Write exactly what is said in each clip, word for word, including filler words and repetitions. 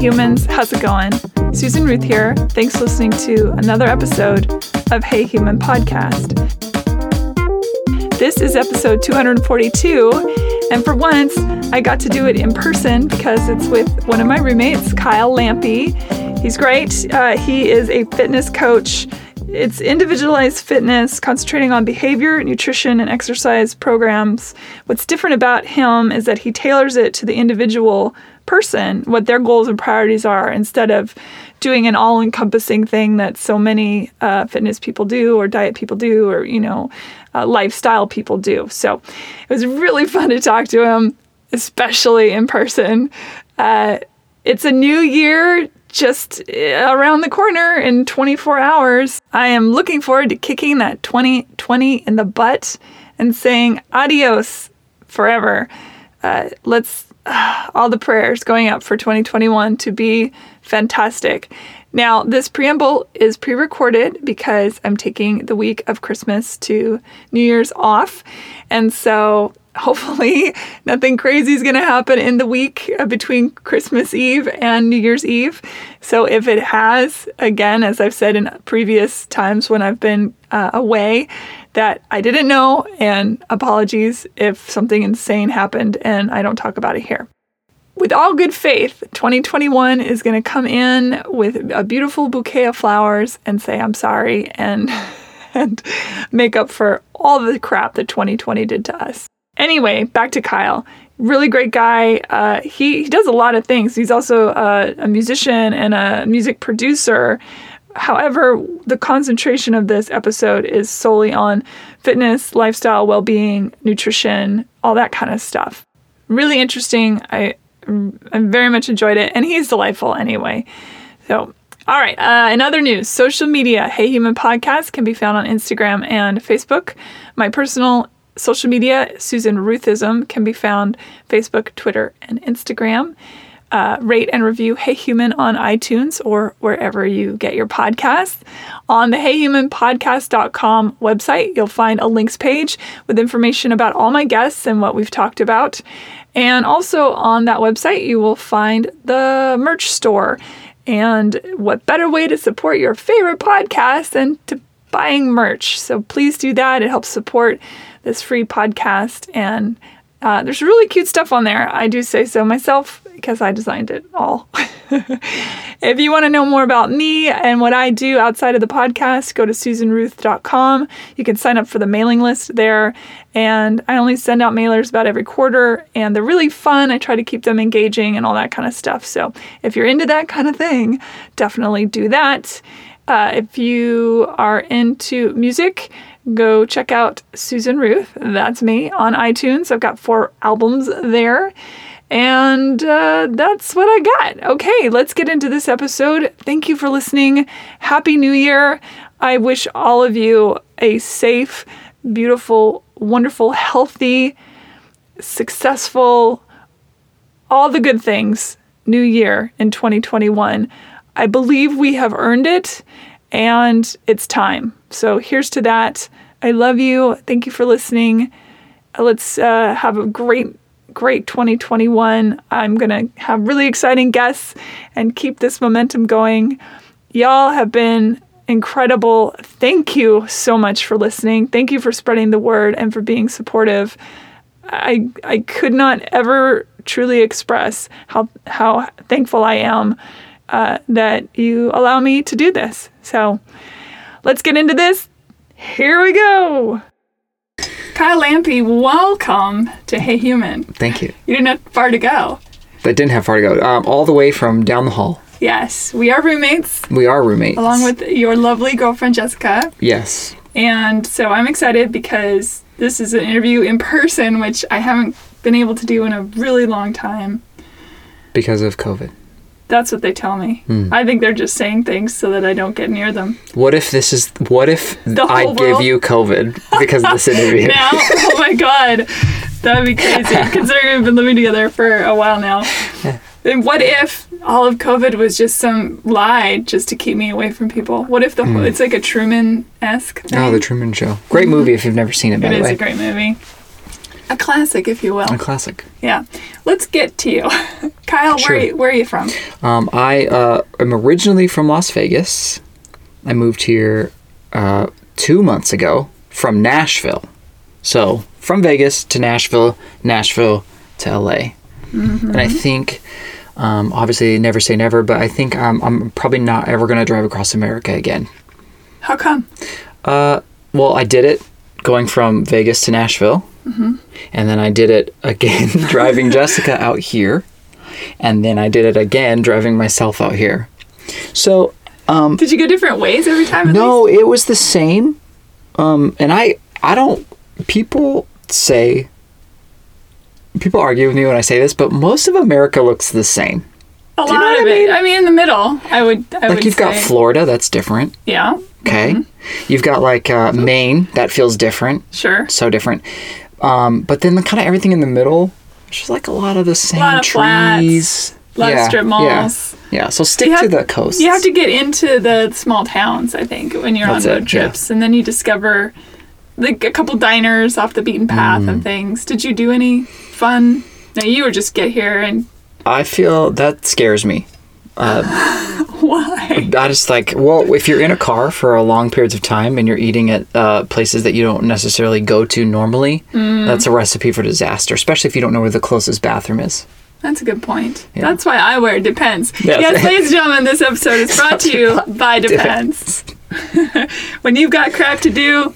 humans, how's it going? Susan Ruth here. Thanks for listening to another episode of Hey Human Podcast. This is episode two hundred forty-two, and for once, I got to do it in person because it's with one of my roommates, Kyle Lampi. He's great. Uh, he is a fitness coach. It's individualized fitness, concentrating on behavior, nutrition, and exercise programs. What's different about him is that he tailors it to the individual person, what their goals and priorities are, instead of doing an all-encompassing thing that so many uh, fitness people do, or diet people do, or, you know, uh, lifestyle people do. So it was really fun to talk to him, especially in person. Uh, it's a new year. Just around the corner in twenty-four hours. I am looking forward to kicking that twenty twenty in the butt and saying adios forever. Uh, let's, uh, all the prayers going up for twenty twenty-one to be fantastic. Now, this preamble is pre-recorded because I'm taking the week of Christmas to New Year's off. And so hopefully nothing crazy is going to happen in the week between Christmas Eve and New Year's Eve. So if it has, again, as I've said in previous times when I've been uh, away, that I didn't know, and apologies if something insane happened and I don't talk about it here. With all good faith, twenty twenty-one is going to come in with a beautiful bouquet of flowers and say, I'm sorry, and, and make up for all the crap that twenty twenty did to us. Anyway, back to Kyle. Really great guy. Uh, he, he does a lot of things. He's also a, a musician and a music producer. However, the concentration of this episode is solely on fitness, lifestyle, well-being, nutrition, all that kind of stuff. Really interesting. I, I very much enjoyed it, and he's delightful anyway. So, all right. Uh, in other news, social media, Hey Human Podcast can be found on Instagram and Facebook. My personal social media, Susan Ruthism, can be found Facebook, Twitter, and Instagram. Uh, rate and review Hey Human on iTunes or wherever you get your podcasts. On the hey human podcast dot com website, you'll find a links page with information about all my guests and what we've talked about. And also on that website, you will find the merch store. And what better way to support your favorite podcast than to buying merch? So please do that. It helps support this free podcast, and uh, there's really cute stuff on there. I do say so myself because I designed it all. If you want to know more about me and what I do outside of the podcast, go to susan ruth dot com. You can sign up for the mailing list there, and I only send out mailers about every quarter, and they're really fun. I try to keep them engaging and all that kind of stuff. So if you're into that kind of thing, definitely do that. Uh, if you are into music, go check out Susan Ruth, that's me, on iTunes. I've got four albums there, and uh, that's what I got. Okay, let's get into this episode. Thank you for listening. Happy New Year. I wish all of you a safe, beautiful, wonderful, healthy, successful, all the good things, New Year in twenty twenty-one. I believe we have earned it, and it's time. So here's to that. I love you. Thank you for listening. Let's uh, have a great, great twenty twenty-one. I'm going to have really exciting guests and keep this momentum going. Y'all have been incredible. Thank you so much for listening. Thank you for spreading the word and for being supportive. I I could not ever truly express how how thankful I am uh, that you allow me to do this. So let's get into this. Here we go. Kyle Lampi, welcome to Hey Human. Thank you. You didn't have far to go. I didn't have far to go. Um, all the way from down the hall. Yes. We are roommates. We are roommates. Along with your lovely girlfriend, Jessica. Yes. And so I'm excited because this is an interview in person, which I haven't been able to do in a really long time. Because of COVID. That's what they tell me. Mm. I think they're just saying things so that I don't get near them. What if this is, what if I world? give you COVID because of this interview? Now? Oh my God. That would be crazy, considering we've been living together for a while now. And what if all of COVID was just some lie just to keep me away from people? What if the mm. whole, it's like a Truman-esque thing? Oh, the Truman Show. Great movie if you've never seen it, by it the way. It is a great movie. A classic, if you will. A classic. Yeah. Let's get to you. Kyle, sure. where, are you, where are you from? Um, I uh, am originally from Las Vegas. I moved here uh, two months ago from Nashville. So from Vegas to Nashville, Nashville to L A. Mm-hmm. And I think, um, obviously, never say never, but I think I'm, I'm probably not ever going to drive across America again. How come? Uh, well, I did it going from Vegas to Nashville. Mm-hmm. And then I did it again driving Jessica out here. And then I did it again driving myself out here. So, um, did you go different ways every time? No, least? It was the same. Um, and I, I don't, people say, people argue with me when I say this, but most of America looks the same. A lot you know of I mean? it. I mean, in the middle, I would, I like would you've say. Got Florida, that's different. Yeah. Okay. Mm-hmm. You've got like uh, Maine, that feels different. Sure. So different. Um, but then the kind of everything in the middle, it's just like a lot of the same trees. A lot of flats, a lot yeah, of strip malls. Yeah, yeah. So stick you to have, the coast. You have to get into the small towns, I think, when you're That's on road it, trips. Yeah. And then you discover like a couple diners off the beaten path mm. and things. Did you do any fun? No, you were just get here and... I feel that scares me. Uh, Why? I just like, well, if you're in a car for a long periods of time and you're eating at uh, places that you don't necessarily go to normally, mm. that's a recipe for disaster, especially if you don't know where the closest bathroom is. That's a good point. Yeah. That's why I wear Depends. Yes. Yes, ladies and gentlemen, this episode is brought to you by Depends. Depends. When you've got crap to do,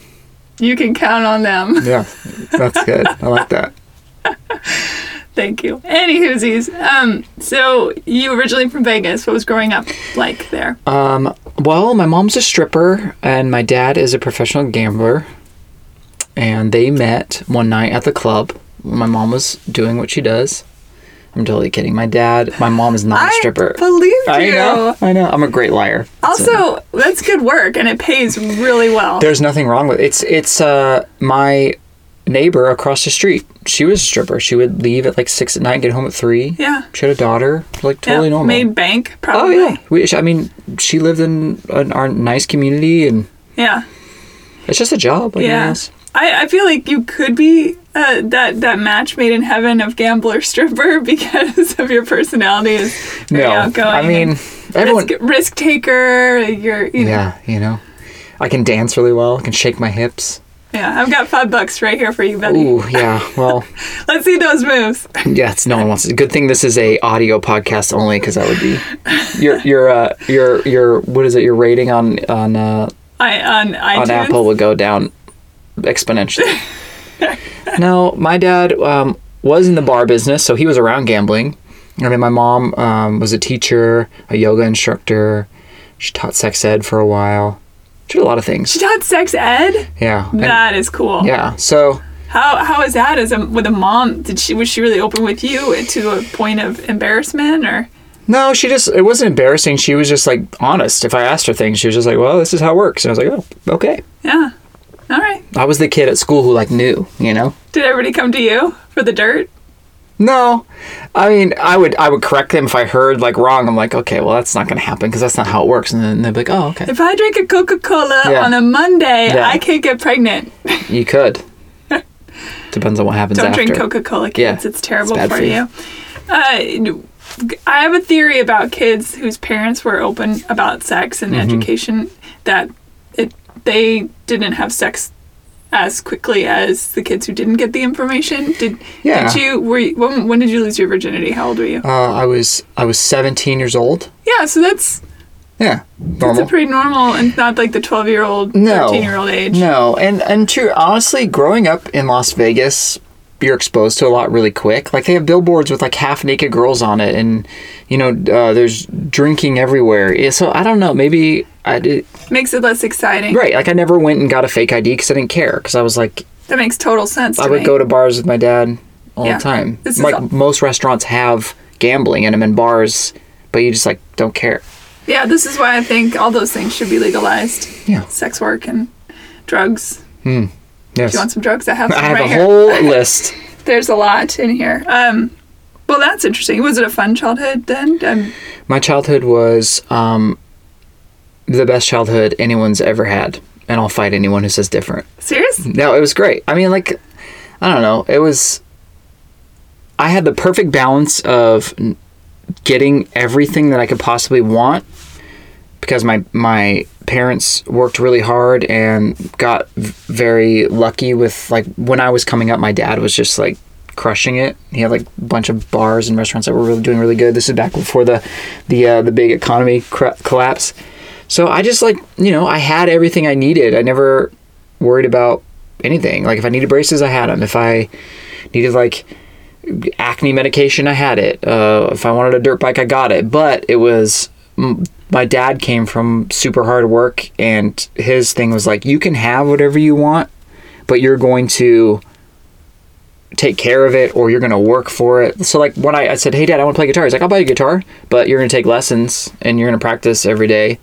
you can count on them. Yeah, that's good. I like that. Thank you. Any whoosies. Um, so you originally from Vegas. What was growing up like there? Um, well, my mom's a stripper and my dad is a professional gambler. And they met one night at the club. My mom was doing what she does. I'm totally kidding. My dad, my mom is not a stripper. I believed you. I know. I know. I'm a great liar. That's also, it. That's good work and it pays really well. There's nothing wrong with it. It's, it's uh, my... neighbor across the street, she was a stripper. She would leave at like six at night, get home at three. Yeah, she had a daughter, like totally yeah, normal. Made bank, probably. Oh yeah, we, I mean, she lived in an, our nice community, and yeah, it's just a job. I yeah, guess. I I feel like you could be uh, that that match made in heaven of gambler stripper because of your personality is very no, outgoing. I mean, everyone risk, risk taker. You're you know. yeah, you know, I can dance really well. I can shake my hips. Yeah, I've got five bucks right here for you, buddy. Ooh, yeah, well. Let's see those moves. Yes, no one wants to. Good thing this is a audio podcast only, because that would be your your uh, your your what is it? Your rating on on uh, I, on, on Apple would go down exponentially. No, my dad um, was in the bar business, so he was around gambling. I mean, my mom um, was a teacher, a yoga instructor. She taught sex ed for a while. She did a lot of things. She taught sex ed? Yeah. That is cool. Yeah. So how how is that as a, with a mom? Did she was she really open with you to a point of embarrassment or? No, she just it wasn't embarrassing. She was just like honest. If I asked her things, she was just like, "Well, this is how it works." And I was like, "Oh, okay." Yeah. All right. I was the kid at school who like knew, you know. Did everybody come to you for the dirt? No, I mean, I would I would correct them if I heard like wrong. I'm like, okay, well, that's not going to happen because that's not how it works. And then they'd be like, oh, okay. If I drink a Coca-Cola yeah. on a Monday, yeah. I can't get pregnant. You could. Depends on what happens Don't after. Don't drink Coca-Cola, kids. Yeah. It's terrible it's for, for you. you. Uh, I have a theory about kids whose parents were open about sex and mm-hmm. education that it, they didn't have sex as quickly as the kids who didn't get the information. Did yeah. did you were you, when, when did you lose your virginity? How old were you? Uh, I was I was seventeen years old. Yeah, so that's yeah normal. That's a pretty normal and not like the twelve year old, no, thirteen year old age. No, and and true. Honestly, growing up in Las Vegas, you're exposed to a lot really quick. Like they have billboards with like half naked girls on it, and you know uh, there's drinking everywhere. Yeah, so I don't know, maybe. I did. Makes it less exciting. Right. Like, I never went and got a fake I D because I didn't care. Because I was like... That makes total sense to I would me. go to bars with my dad all yeah. the time. This like, all- most restaurants have gambling in them and bars, but you just, like, don't care. Yeah, this is why I think all those things should be legalized. Yeah. Sex work and drugs. Hmm. Yes. If you want some drugs, I have some I have right a here. whole list. There's a lot in here. Um, well, that's interesting. Was it a fun childhood then? Um, my childhood was... Um, the best childhood anyone's ever had, and I'll fight anyone who says different. Serious? No, it was great. I mean, like, I don't know. It was, I had the perfect balance of getting everything that I could possibly want because my, my parents worked really hard and got very lucky with, like, when I was coming up, my dad was just like crushing it. He had like a bunch of bars and restaurants that were really doing really good. This is back before the, the, uh, the big economy cra- collapse. So I just, like, you know, I had everything I needed. I never worried about anything. Like, if I needed braces, I had them. If I needed like acne medication, I had it. Uh, if I wanted a dirt bike, I got it. But it was, my dad came from super hard work, and his thing was like, you can have whatever you want, but you're going to take care of it, or you're going to work for it. So like when I, I said, hey Dad, I want to play guitar. He's like, I'll buy you a guitar, but you're going to take lessons and you're going to practice every day.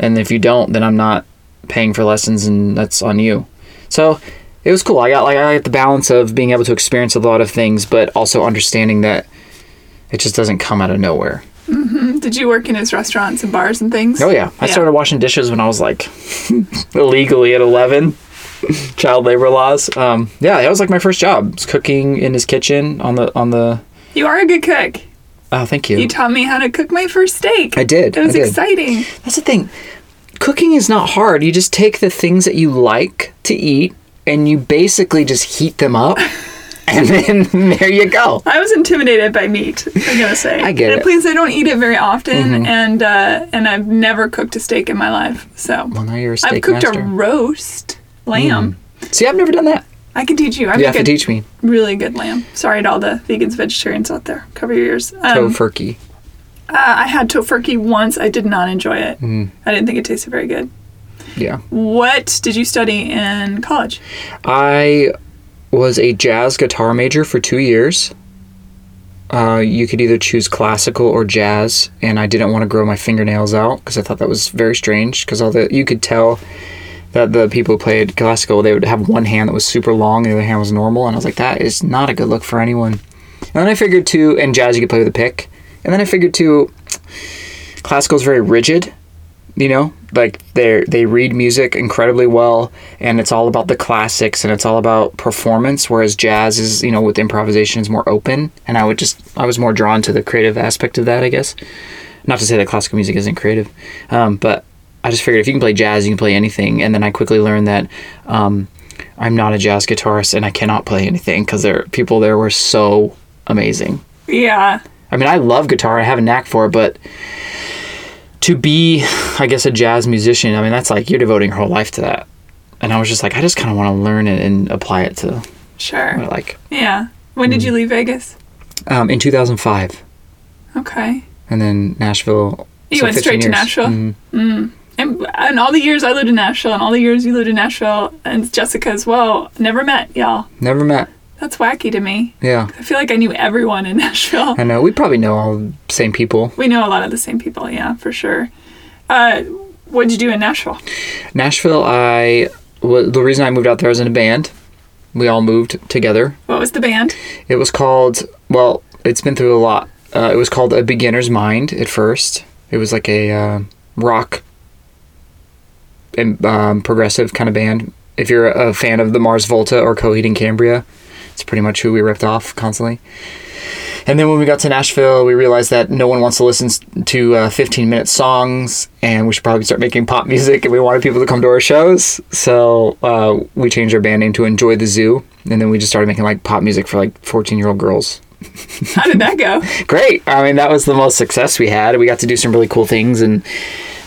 And if you don't, then I'm not paying for lessons, and that's on you. So it was cool. I got like I got the balance of being able to experience a lot of things, but also understanding that it just doesn't come out of nowhere. Mm-hmm. Did you work in his restaurants and bars and things? Oh yeah, I yeah. started washing dishes when I was like illegally at eleven. Child labor laws. Um, yeah, that was like my first job. Was cooking in his kitchen on the on the. You are a good cook. Oh, thank you. You taught me how to cook my first steak. I did. It was did. exciting. That's the thing. Cooking is not hard. You just take the things that you like to eat, and you basically just heat them up, and then there you go. I was intimidated by meat, I'm going to say. I get and it. Please, I don't eat it very often, mm-hmm. and uh, and I've never cooked a steak in my life. So well, now you're a steak I've cooked master. a roast lamb. Mm. See, I've never done that. I can teach you. I you have to teach me. Really good lamb. Sorry to all the vegans, vegetarians out there. Cover your ears. Um, tofurkey. Uh, I had tofurkey once. I did not enjoy it. Mm. I didn't think it tasted very good. Yeah. What did you study in college? I was a jazz guitar major for two years. Uh, you could either choose classical or jazz, and I didn't want to grow my fingernails out because I thought that was very strange. Because all the you could tell that the people who played classical, they would have one hand that was super long, the other hand was normal, and I was like, that is not a good look for anyone. And then I figured too, in jazz you could play with a pick. And then I figured too, classical is very rigid. You know, like they they read music incredibly well, and it's all about the classics, and it's all about performance. Whereas jazz is, you know, with improvisation is more open, and I would just I was more drawn to the creative aspect of that, I guess. Not to say that classical music isn't creative, um, but I just figured if you can play jazz, you can play anything. And then I quickly learned that um, I'm not a jazz guitarist, and I cannot play anything because there people there were so amazing. Yeah. I mean, I love guitar. I have a knack for it, but to be, I guess, a jazz musician, I mean, that's like, you're devoting your whole life to that. And I was just like, I just kind of want to learn it and apply it to sure. what I like. Yeah. When did mm. you leave Vegas? Um, in two thousand five. Okay. And then Nashville. You so went straight years. to Nashville? Mm-hmm. Mm. And, and all the years I lived in Nashville, and all the years you lived in Nashville, and Jessica as well, never met y'all. Never met. That's wacky to me. Yeah. I feel like I knew everyone in Nashville. I know. We probably know all the same people. We know a lot of the same people, yeah, for sure. Uh, what did you do in Nashville? Nashville, I... Well, the reason I moved out there was in a band. We all moved together. What was the band? It was called... Well, it's been through a lot. Uh, it was called A Beginner's Mind at first. It was like a uh, rock and um, progressive kind of band. If you're a fan of the Mars Volta or Coheed and Cambria... It's pretty much who we ripped off constantly. And then when we got to Nashville, we realized that no one wants to listen to uh, fifteen-minute songs, and we should probably start making pop music, and we wanted people to come to our shows. So uh, we changed our band name to Enjoy the Zoo, and then we just started making like pop music for like fourteen-year-old girls. How did that go? Great. I mean, that was the most success we had. We got to do some really cool things and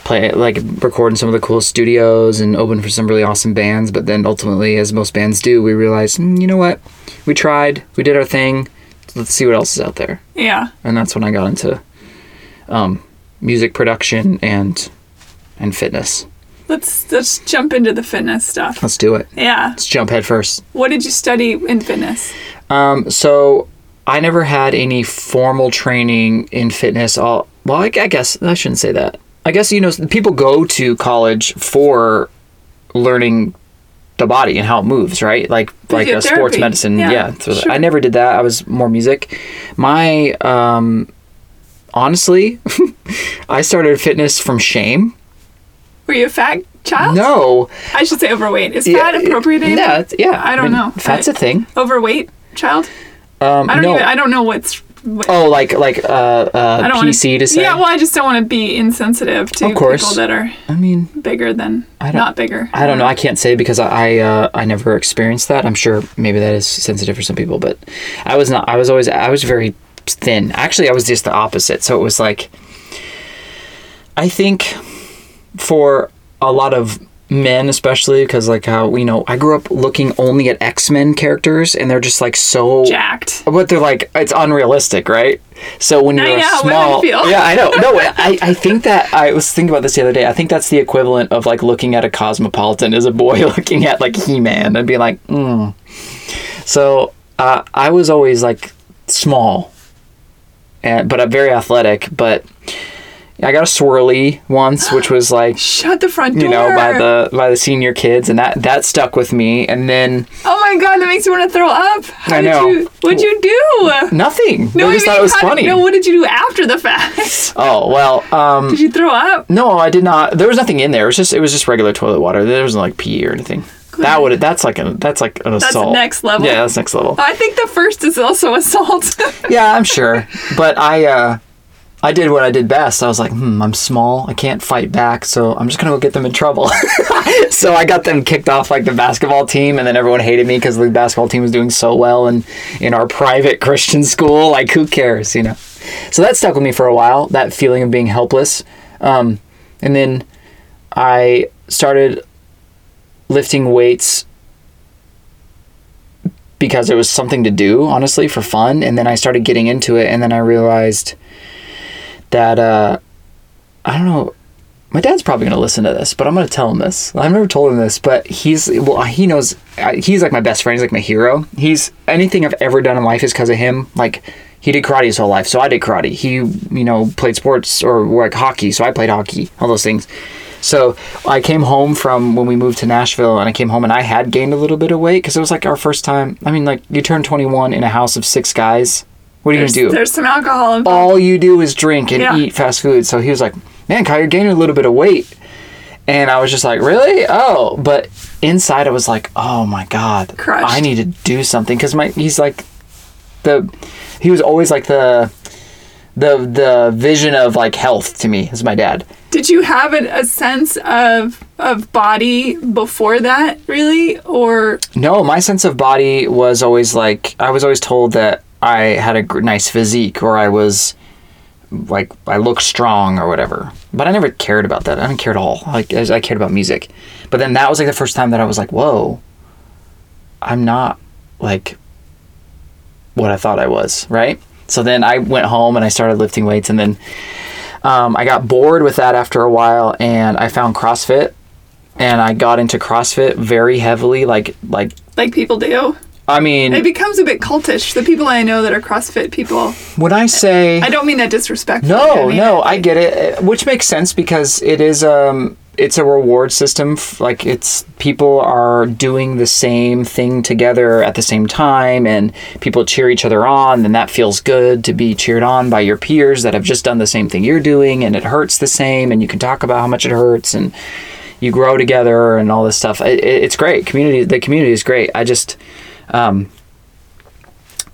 play, like, record in some of the coolest studios and open for some really awesome bands. But then ultimately, as most bands do, we realized, mm, you know what? We tried. We did our thing. Let's see what else is out there. Yeah. And that's when I got into um, music production and and fitness. Let's let's jump into the fitness stuff. Let's do it. Yeah. Let's jump head first. What did you study in fitness? Um. So. I never had any formal training in fitness. All well, I, I guess I shouldn't say that. I guess, you know, people go to college for learning the body and how it moves, right? Like like a sports medicine. Yeah, yeah sure. I never did that. I was more music. My um, honestly, I started fitness from shame. Were you a fat child? No. I should say overweight. Is yeah, fat appropriated? Yeah, yeah. I don't I mean, know. Fat's I, a thing. Overweight child? Um, I don't no. even, I don't know what's... What, oh, like like uh, uh, P C wanna, to say? Yeah, well, I just don't want to be insensitive to of course. people that are I mean, bigger than... I don't, not bigger. I don't know. I can't say because I I, uh, I never experienced that. I'm sure maybe that is sensitive for some people, but I was not... I was always... I was very thin. Actually, I was just the opposite. So it was like... I think for... a lot of men, especially, because like how, you know, I grew up looking only at X-Men characters, and they're just like so jacked, but they're like, it's unrealistic, right? So when you're I know, small, when I feel. yeah, I know. No, I, I think that I was thinking about this the other day. I think that's the equivalent of like looking at a Cosmopolitan as a boy, looking at like He-Man and being like, hmm. So uh, I was always like small, and but I'm very athletic, but. I got a swirly once, which was like shut the front door. You know, by the by the senior kids, and that, that stuck with me. And then oh my god, that makes me want to throw up. How I did know. You, what'd you do? Nothing. No, I just mean, thought it was funny. Did, no, what did you do after the fact? Oh well. Um, did you throw up? No, I did not. There was nothing in there. It was just it was just regular toilet water. There wasn't like pee or anything. Good. That would that's like a that's like an that's assault. That's next level. Yeah, that's next level. I think the first is also assault. Yeah, I'm sure, but I. Uh, I did what I did best. I was like, hmm, I'm small. I can't fight back, so I'm just going to go get them in trouble. So I got them kicked off, like, the basketball team, and then everyone hated me because the basketball team was doing so well in, in our private Christian school. Like, who cares, you know? So that stuck with me for a while, that feeling of being helpless. Um, and then I started lifting weights because it was something to do, honestly, for fun. And then I started getting into it, and then I realized... that, uh, I don't know, my dad's probably going to listen to this, but I'm going to tell him this. I've never told him this, but he's, well, he knows, he's like my best friend, he's like my hero. He's, anything I've ever done in life is because of him. Like, he did karate his whole life, so I did karate. He, you know, played sports or like hockey, so I played hockey, all those things. So I came home from when we moved to Nashville, and I came home and I had gained a little bit of weight because it was like our first time. I mean, like, you turn twenty-one in a house of six guys. What are you there's, gonna do? There's some alcohol involved. All you do is drink and yeah. eat fast food. So he was like, man, Kyle, you're gaining a little bit of weight. And I was just like, really? Oh. But inside I was like, oh my God. Crushed. I need to do something. Because my he's like the he was always like the the the vision of like health to me, as my dad. Did you have a, a sense of of body before that, really? Or no, my sense of body was always like I was always told that I had a nice physique, or I was like, I looked strong or whatever, but I never cared about that. I didn't care at all. Like I, I cared about music, but then that was like the first time that I was like, whoa, I'm not like what I thought I was. Right. So then I went home and I started lifting weights, and then, um, I got bored with that after a while, and I found CrossFit, and I got into CrossFit very heavily. Like, like, like people do. I mean... It becomes a bit cultish. The people I know that are CrossFit people... When I say... I don't mean that disrespectfully. No, I mean, no, I, I get it. Which makes sense because it is, um, it's a reward system. Like, it's... People are doing the same thing together at the same time, and people cheer each other on, and that feels good to be cheered on by your peers that have just done the same thing you're doing, and it hurts the same, and you can talk about how much it hurts, and you grow together and all this stuff. It, it, it's great. Community. The community is great. I just... Um,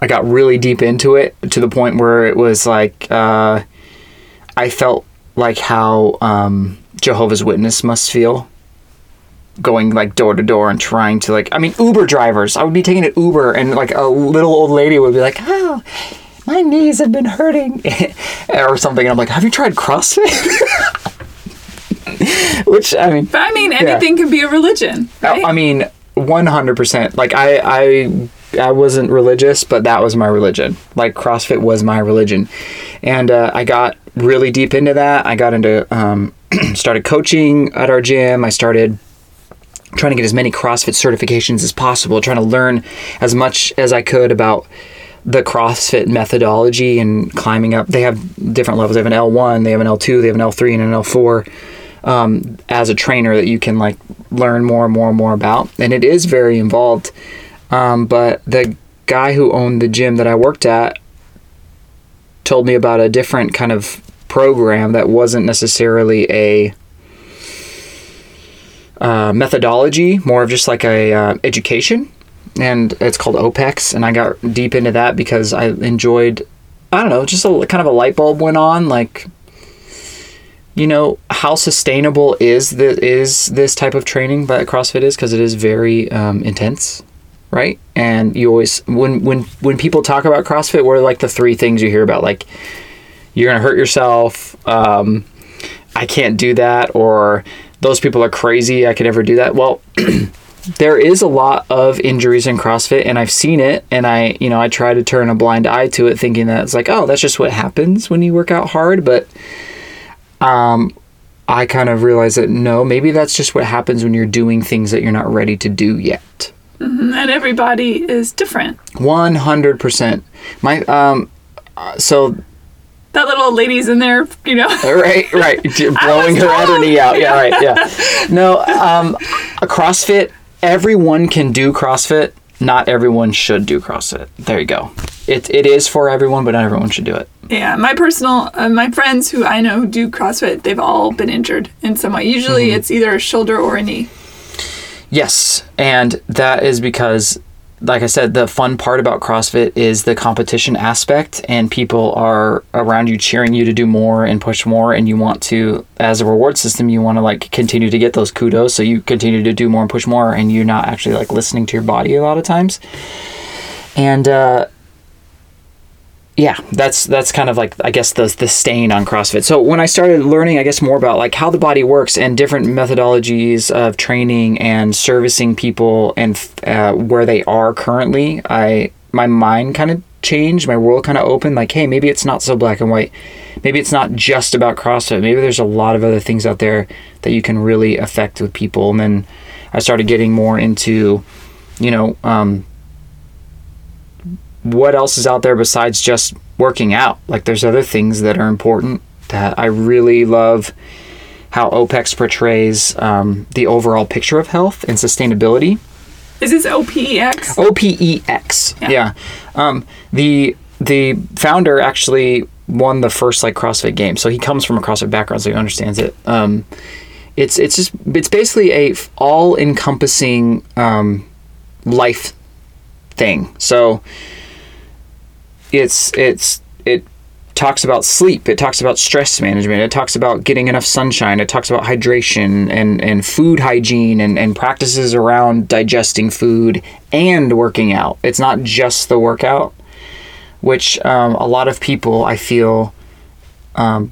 I got really deep into it to the point where it was like, uh, I felt like how, um, Jehovah's Witness must feel going like door to door and trying to like, I mean, Uber drivers, I would be taking an Uber and like a little old lady would be like, oh, my knees have been hurting or something. And I'm like, have you tried CrossFit? Which I mean, but I mean, anything yeah. can be a religion, right? I, I mean, one hundred percent. Like I, I, I wasn't religious, but that was my religion. Like CrossFit was my religion. And, uh, I got really deep into that. I got into, um, started coaching at our gym. I started trying to get as many CrossFit certifications as possible, trying to learn as much as I could about the CrossFit methodology and climbing up. They have different levels. They have an L one, they have an L two, they have an L three and an L four. Um, as a trainer that you can like learn more and more and more about. And it is very involved. Um, but the guy who owned the gym that I worked at told me about a different kind of program that wasn't necessarily a uh, methodology, more of just like a uh, education, and it's called O P E X. And I got deep into that because I enjoyed, I don't know, just a kind of a light bulb went on, like, you know, how sustainable is the is this type of training that CrossFit is, because it is very um, intense. Right. And you always, when, when, when people talk about CrossFit, what are like the three things you hear about? Like, you're going to hurt yourself. Um, I can't do that. Or those people are crazy. I could never do that. Well, there is a lot of injuries in CrossFit, and I've seen it. And I, you know, I try to turn a blind eye to it, thinking that it's like, oh, that's just what happens when you work out hard. But, um, I kind of realized that no, maybe that's just what happens when you're doing things that you're not ready to do yet. And everybody is different. one hundred percent. My, um, uh, so. That little lady's in there, you know. right, right. Blowing her other knee out. Yeah, right, yeah. No, um, a CrossFit, everyone can do CrossFit. Not everyone should do CrossFit. There you go. It It is for everyone, but not everyone should do it. Yeah, my personal, uh, my friends who I know who do CrossFit, they've all been injured in some way. Usually mm-hmm. it's either a shoulder or a knee. Yes, and that is because, like I said, the fun part about CrossFit is the competition aspect, and people are around you cheering you to do more and push more, and you want to, as a reward system, you want to like continue to get those kudos, so you continue to do more and push more, and you're not actually like listening to your body a lot of times. And uh, yeah, that's that's kind of like, I guess, the the stain on CrossFit. So when I started learning, I guess, more about like how the body works and different methodologies of training and servicing people and uh, where they are currently, I my mind kind of changed, my world kind of opened. Like, hey, maybe it's not so black and white. Maybe it's not just about CrossFit. Maybe there's a lot of other things out there that you can really affect with people. And then I started getting more into, you know, um, what else is out there besides just working out? Like, there's other things that are important. That I really love how O P E X portrays um, the overall picture of health and sustainability. Is this O P E X? O P E X, yeah. yeah. Um, the the founder actually won the first like CrossFit game, so he comes from a CrossFit background, so he understands it. Um, it's it's just it's basically a all encompassing um, life thing. So. It's it's it talks about sleep. It talks about stress management. It talks about getting enough sunshine. It talks about hydration and, and food hygiene and, and practices around digesting food and working out. It's not just the workout, which um, a lot of people, I feel, um,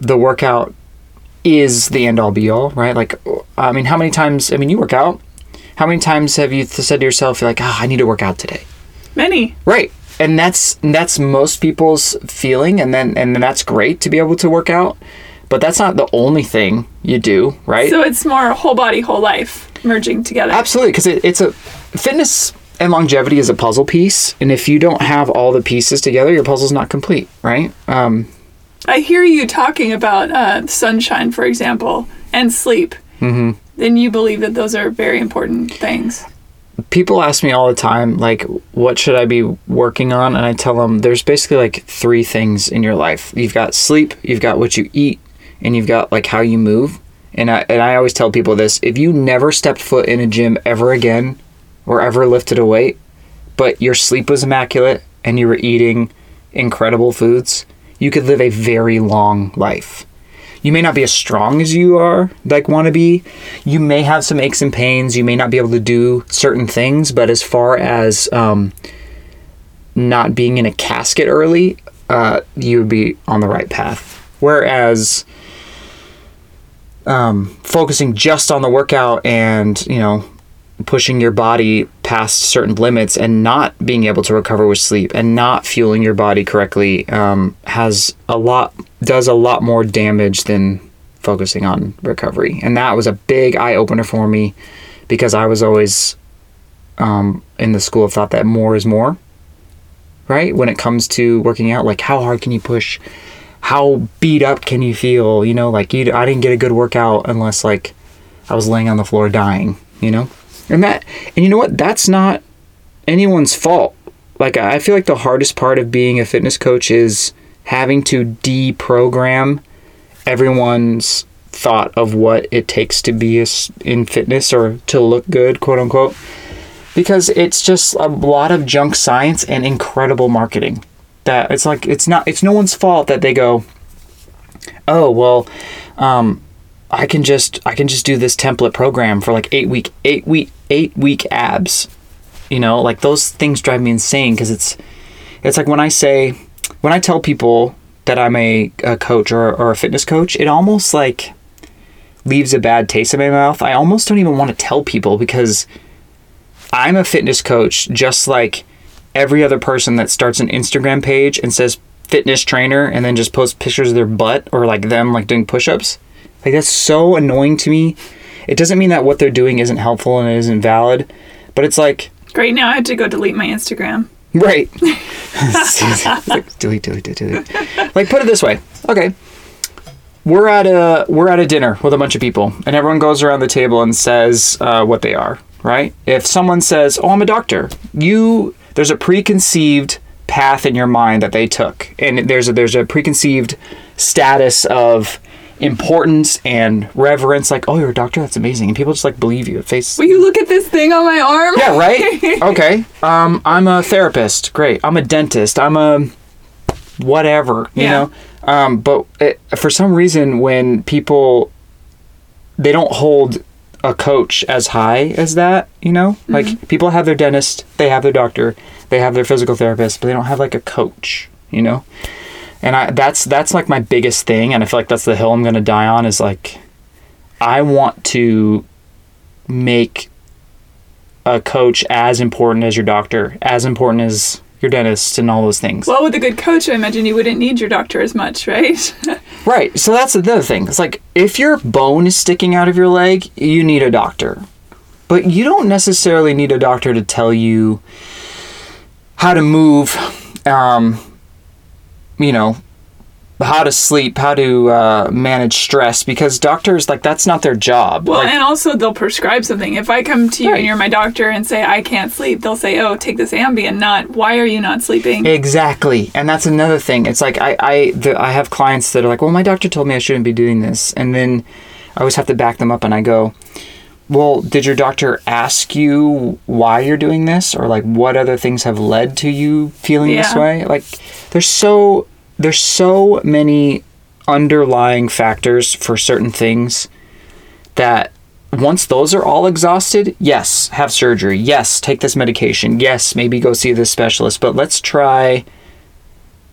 the workout is the end all be all, right? Like, I mean, how many times? I mean, you work out. How many times have you said to yourself, "You're like, ah, oh, I need to work out today"? Many. Right. And that's that's most people's feeling, and then and that's great to be able to work out, but that's not the only thing you do, right? So it's more whole body, whole life merging together. Absolutely, because it, it's a fitness and longevity is a puzzle piece, and if you don't have all the pieces together, your puzzle's not complete, right? Um, I hear you talking about uh, sunshine, for example, and sleep. Mm-hmm. Then you believe that those are very important things. People ask me all the time, like, what should I be working on? And I tell them there's basically like three things in your life. You've got sleep, you've got what you eat, and you've got like how you move. And I, and I always tell people this, if you never stepped foot in a gym ever again or ever lifted a weight, but your sleep was immaculate and you were eating incredible foods, you could live a very long life. You may not be as strong as you are, like want to be. You may have some aches and pains. You may not be able to do certain things. But as far as um, not being in a casket early, uh, you would be on the right path. Whereas um, focusing just on the workout and, you know, pushing your body past certain limits and not being able to recover with sleep and not fueling your body correctly um, has a lot. does a lot more damage than focusing on recovery. And that was a big eye-opener for me because I was always um, in the school of thought that more is more, right? When it comes to working out, like how hard can you push? How beat up can you feel? You know, like you, I didn't get a good workout unless like I was laying on the floor dying, you know? And that, and you know what? That's not anyone's fault. Like I feel like the hardest part of being a fitness coach is having to deprogram everyone's thought of what it takes to be a, in fitness or to look good, quote unquote, because it's just a lot of junk science and incredible marketing. That it's like, it's not, it's no one's fault that they go, oh, well, um, I can just, I can just do this template program for like eight week, eight week, eight week abs. You know, like those things drive me insane because it's, it's like when I say, when I tell people that I'm a, a coach or, or a fitness coach, it almost like leaves a bad taste in my mouth. I almost don't even want to tell people because I'm a fitness coach, just like every other person that starts an Instagram page and says fitness trainer and then just posts pictures of their butt or like them like doing push-ups. Like that's so annoying to me. It doesn't mean that what they're doing isn't helpful and it isn't valid, but it's like, great, now I have to go delete my Instagram. Right. Like, delete, delete, delete. Like, put it this way. Okay. We're at a we're at a dinner with a bunch of people, and everyone goes around the table and says uh, what they are, right? If someone says, "Oh, I'm a doctor," you there's a preconceived path in your mind that they took, and there's a, there's a preconceived status of importance and reverence, like, oh, you're a doctor, that's amazing, and people just like believe you at face. Will you look at this thing on my arm? Yeah, right. Okay. um I'm a therapist, great. I'm a dentist, I'm a whatever, you yeah. know. Um but it, for some reason, when people, they don't hold a coach as high as that, you know. Mm-hmm. Like people have their dentist, they have their doctor, they have their physical therapist, but they don't have like a coach, you know. And I, that's that's like my biggest thing, and I feel like that's the hill I'm going to die on, is like I want to make a coach as important as your doctor, as important as your dentist and all those things. Well, with a good coach, I imagine you wouldn't need your doctor as much, right? Right. So that's the other thing. It's like if your bone is sticking out of your leg, you need a doctor. But you don't necessarily need a doctor to tell you how to move, um... you know, how to sleep, how to uh, manage stress, because doctors, like, that's not their job. Well, like, and also they'll prescribe something. If I come to you right. and you're my doctor and say, I can't sleep, they'll say, oh, take this Ambien, not, why are you not sleeping? Exactly. And that's another thing. It's like, I, I, the, I have clients that are like, well, my doctor told me I shouldn't be doing this. And then I always have to back them up and I go, well, did your doctor ask you why you're doing this? Or, like, what other things have led to you feeling yeah. this way? Like, there's so there's so many underlying factors for certain things that once those are all exhausted, yes, have surgery. Yes, take this medication. Yes, maybe go see this specialist. But let's try,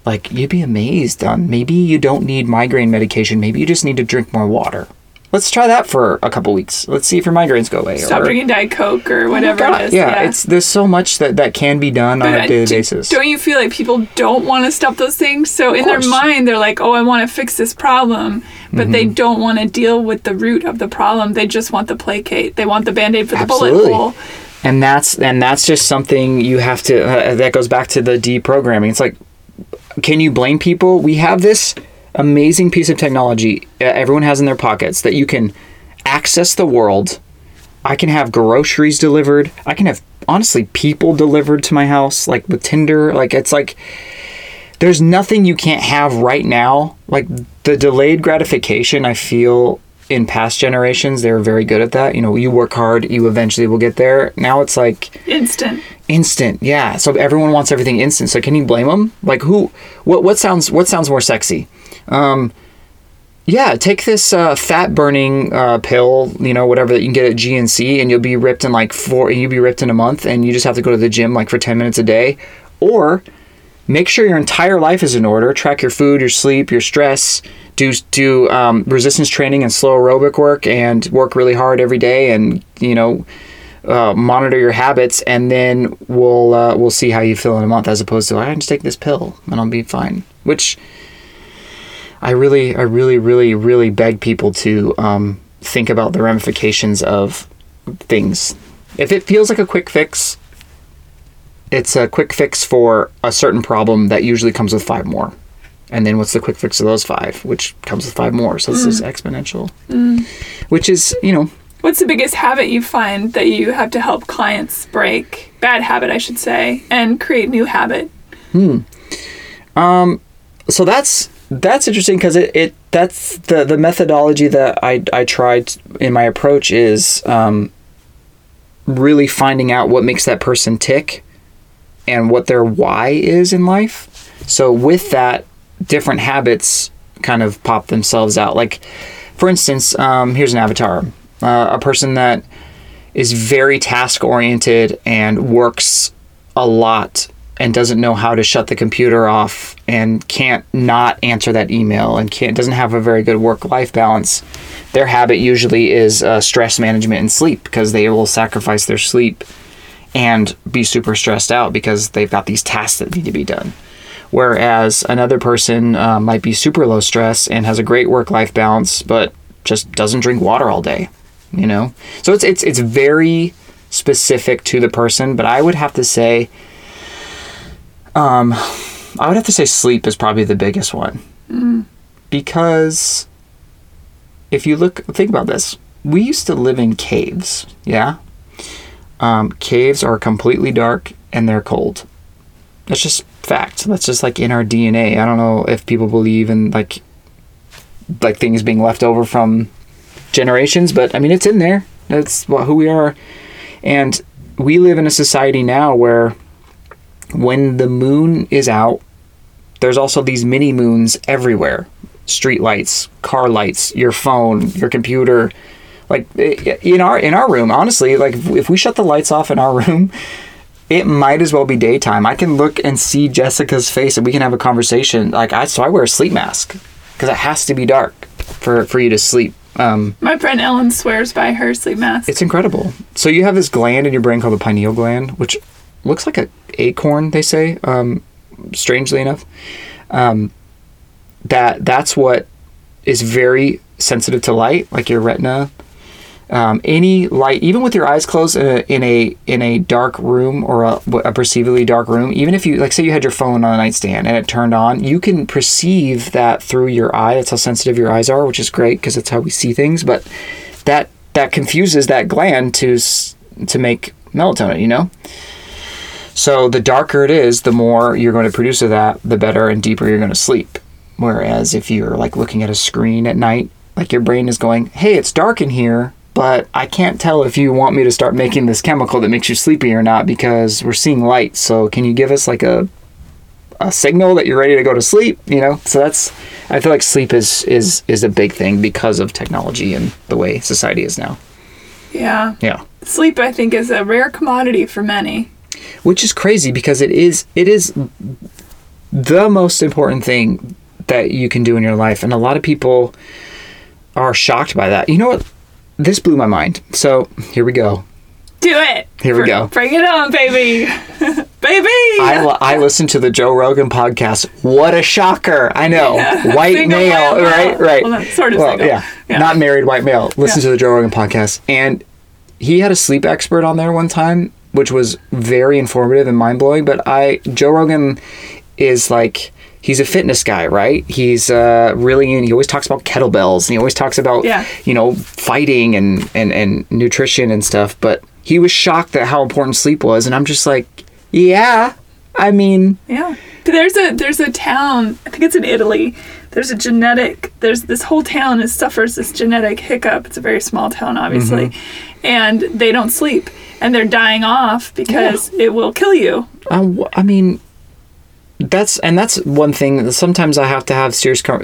like, you'd be amazed on maybe you don't need migraine medication. Maybe you just need to drink more water. Let's try that for a couple weeks. Let's see if your migraines go away. Stop or, drinking Diet Coke or whatever oh it is. Yeah, yeah, it's there's so much that, that can be done but on a daily do, basis. Don't you feel like people don't want to stop those things? So in their mind, they're like, oh, I want to fix this problem. But mm-hmm. they don't want to deal with the root of the problem. They just want the Placate. They want the Band-Aid for the Absolutely. Bullet hole. And that's, and that's just something you have to, uh, that goes back to the deprogramming. It's like, can you blame people? We have this amazing piece of technology everyone has in their pockets that you can access the world. I can have groceries delivered. I can have, honestly, people delivered to my house, like with Tinder. Like, it's like, there's nothing you can't have right now. Like, the delayed gratification, I feel in past generations, they were very good at that. You know, you work hard, you eventually will get there. Now it's like instant. Instant, yeah. So everyone wants everything instant. So can you blame them? Like, who? What? What sounds? What sounds more sexy? Um, yeah, take this uh, fat burning uh, pill, you know, whatever that you can get at G N C, and you'll be ripped in like four. You'll be ripped in a month, and you just have to go to the gym like for ten minutes a day, or make sure your entire life is in order. Track your food, your sleep, your stress. Do do um, resistance training and slow aerobic work, and work really hard every day, and you know, uh, monitor your habits, and then we'll uh, we'll see how you feel in a month. As opposed to, I just take this pill and I'll be fine. Which I really, I really, really, really beg people to um, think about the ramifications of things. If it feels like a quick fix, it's a quick fix for a certain problem that usually comes with five more. And then what's the quick fix of those five, which comes with five more. So this mm. is exponential, mm. which is, you know. What's the biggest habit you find that you have to help clients break? Bad habit, I should say, and create new habit. Hmm. Um, so that's, that's interesting because it, it that's the the methodology that I I tried in my approach is um, really finding out what makes that person tick and what their why is in life. So with that, different habits kind of pop themselves out. Like, for instance, um, here's an avatar, uh, a person that is very task oriented and works a lot and doesn't know how to shut the computer off and can't not answer that email and can't doesn't have a very good work-life balance. Their habit usually is uh, stress management and sleep, because they will sacrifice their sleep and be super stressed out because they've got these tasks that need to be done. Whereas another person uh, might be super low stress and has a great work-life balance, but just doesn't drink water all day, you know? So it's it's it's very specific to the person, but I would have to say Um, I would have to say sleep is probably the biggest one. Mm. Because if you look, think about this. We used to live in caves, yeah? Um, caves are completely dark and they're cold. That's just fact. That's just like in our D N A. I don't know if people believe in like like things being left over from generations, but I mean, it's in there. That's what, who we are. And we live in a society now where when the moon is out, there's also these mini moons everywhere. Street lights, car lights, your phone, your computer. Like in our in our room, honestly, like if we shut the lights off in our room, it might as well be daytime. I can look and see Jessica's face and we can have a conversation. Like I so I wear a sleep mask because it has to be dark for, for you to sleep. Um, My friend Ellen swears by her sleep mask. It's incredible. So you have this gland in your brain called the pineal gland, which looks like a acorn, they say, um, strangely enough, um, that that's what is very sensitive to light, like your retina. Um, any light, even with your eyes closed in a in a, in a dark room or a, a perceivably dark room, even if you, like say you had your phone on a nightstand and it turned on, you can perceive that through your eye. That's how sensitive your eyes are, which is great because that's how we see things. But that that confuses that gland to to make melatonin, you know? So the darker it is, the more you're going to produce of that, the better and deeper you're going to sleep. Whereas if you're like looking at a screen at night, like your brain is going, hey, it's dark in here, but I can't tell if you want me to start making this chemical that makes you sleepy or not because we're seeing light. So can you give us like a a signal that you're ready to go to sleep? You know, so that's, I feel like sleep is, is, is a big thing because of technology and the way society is now. Yeah. Yeah. Sleep, I think, is a rare commodity for many. Which is crazy because it is it is the most important thing that you can do in your life. And a lot of people are shocked by that. You know what? This blew my mind. So here we go. Do it. Here we go. Bring it on, baby. Baby. I, I listened to the Joe Rogan podcast. What a shocker. I know. Yeah. White single male. male. Right, right. Well, sort of well, single. Yeah. yeah. Not married, white male. Listen yeah. to the Joe Rogan podcast. And he had a sleep expert on there one time, which was very informative and mind-blowing. But I, Joe Rogan is like, he's a fitness guy, right? He's uh, really, in, he always talks about kettlebells, and he always talks about, yeah. you know, fighting and, and, and nutrition and stuff. But he was shocked at how important sleep was. And I'm just like, yeah, I mean. Yeah. There's a, there's a town, I think it's in Italy. There's a genetic, there's this whole town that suffers this genetic hiccup. It's a very small town, obviously. Mm-hmm. And they don't sleep. And they're dying off because yeah. it will kill you. Um, I mean, that's and that's one thing that sometimes I have to have serious con-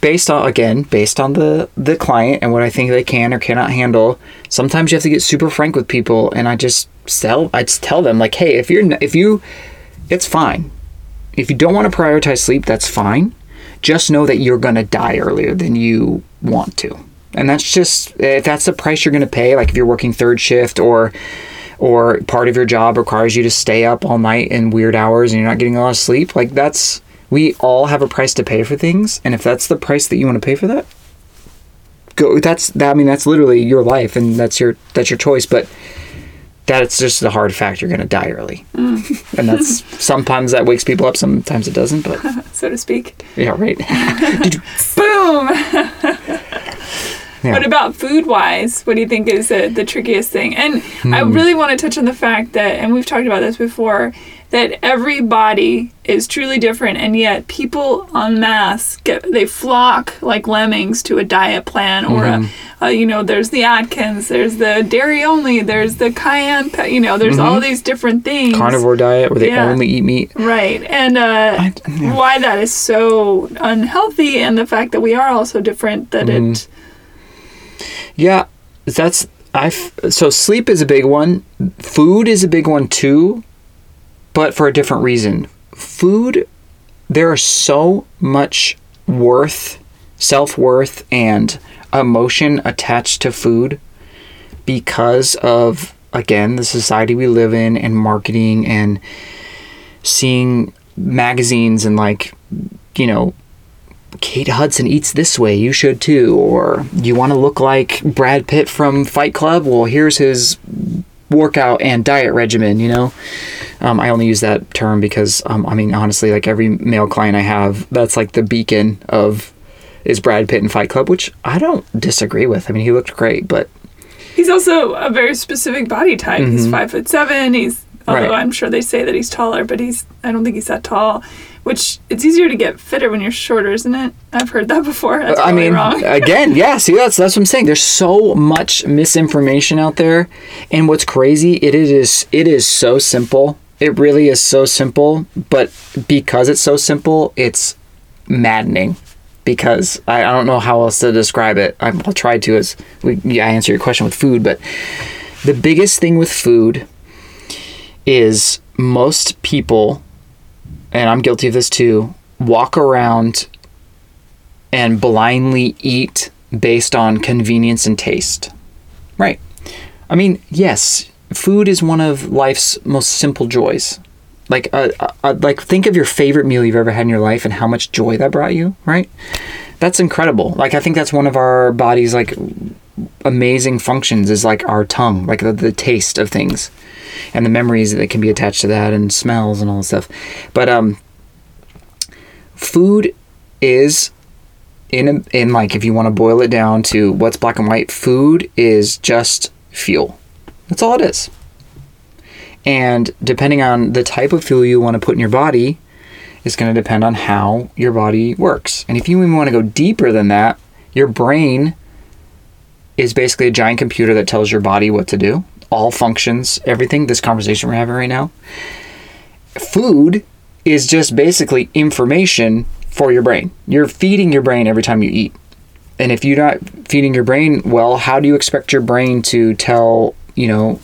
based on again based on the the client and what I think they can or cannot handle. Sometimes you have to get super frank with people, and I just sell. I just tell them like, hey, if you're if you, it's fine. If you don't want to prioritize sleep, that's fine. Just know that you're gonna die earlier than you want to. And that's just, if that's the price you're going to pay, like if you're working third shift or or part of your job requires you to stay up all night in weird hours and you're not getting a lot of sleep, like that's, we all have a price to pay for things. And if that's the price that you want to pay for that, go, that's, that, I mean, that's literally your life and that's your, that's your choice. But that's just the hard fact, you're going to die early. Mm. And that's, sometimes that wakes people up, sometimes it doesn't, but. So to speak. Yeah, right. Boom! Yeah. What about food-wise? What do you think is the, the trickiest thing? And mm. I really want to touch on the fact that, and we've talked about this before, that every body is truly different, and yet people en masse, get, they flock like lemmings to a diet plan or, mm-hmm. a, a, you know, there's the Atkins, there's the dairy only, there's the cayenne, you know, there's mm-hmm. all these different things. Carnivore diet where they yeah. only eat meat. Right. And uh, I, yeah. why that is so unhealthy, and the fact that we are all so different that mm-hmm. it... Yeah, that's... I've, so sleep is a big one. Food is a big one, too. But for a different reason. Food, there is so much worth, self-worth, and emotion attached to food because of, again, the society we live in and marketing and seeing magazines and, like, you know, Kate Hudson eats this way, you should too. Or you want to look like Brad Pitt from Fight Club? Well, here's his workout and diet regimen, you know? Um, I only use that term because, um, I mean, honestly, like every male client I have, that's like the beacon of is Brad Pitt in Fight Club, which I don't disagree with. I mean, he looked great, but... He's also a very specific body type. Mm-hmm. He's five foot seven. He's, although right. I'm sure they say that he's taller, but he's, I don't think he's that tall, which it's easier to get fitter when you're shorter, isn't it? I've heard that before. That's I mean, wrong. Again, yeah, see, that's, that's what I'm saying. There's so much misinformation out there. And what's crazy, it is, it is so simple. It really is so simple, but because it's so simple, it's maddening. Because I, I don't know how else to describe it. I, I'll try to as we yeah, I answer your question with food, but the biggest thing with food is most people, and I'm guilty of this too, walk around and blindly eat based on convenience and taste. Right. I mean, yes. Food is one of life's most simple joys. Like, uh, uh, like think of your favorite meal you've ever had in your life and how much joy that brought you, right? That's incredible. Like, I think that's one of our body's, like, amazing functions is, like, our tongue, like, the, the taste of things and the memories that can be attached to that and smells and all this stuff. But um, food is, in, a, in like, if you want to boil it down to what's black and white, food is just fuel. That's all it is. And depending on the type of fuel you want to put in your body, it's going to depend on how your body works. And if you even want to go deeper than that, your brain is basically a giant computer that tells your body what to do, all functions, everything, this conversation we're having right now. Food is just basically information for your brain. You're feeding your brain every time you eat. And if you're not feeding your brain well, how do you expect your brain to tell... you know,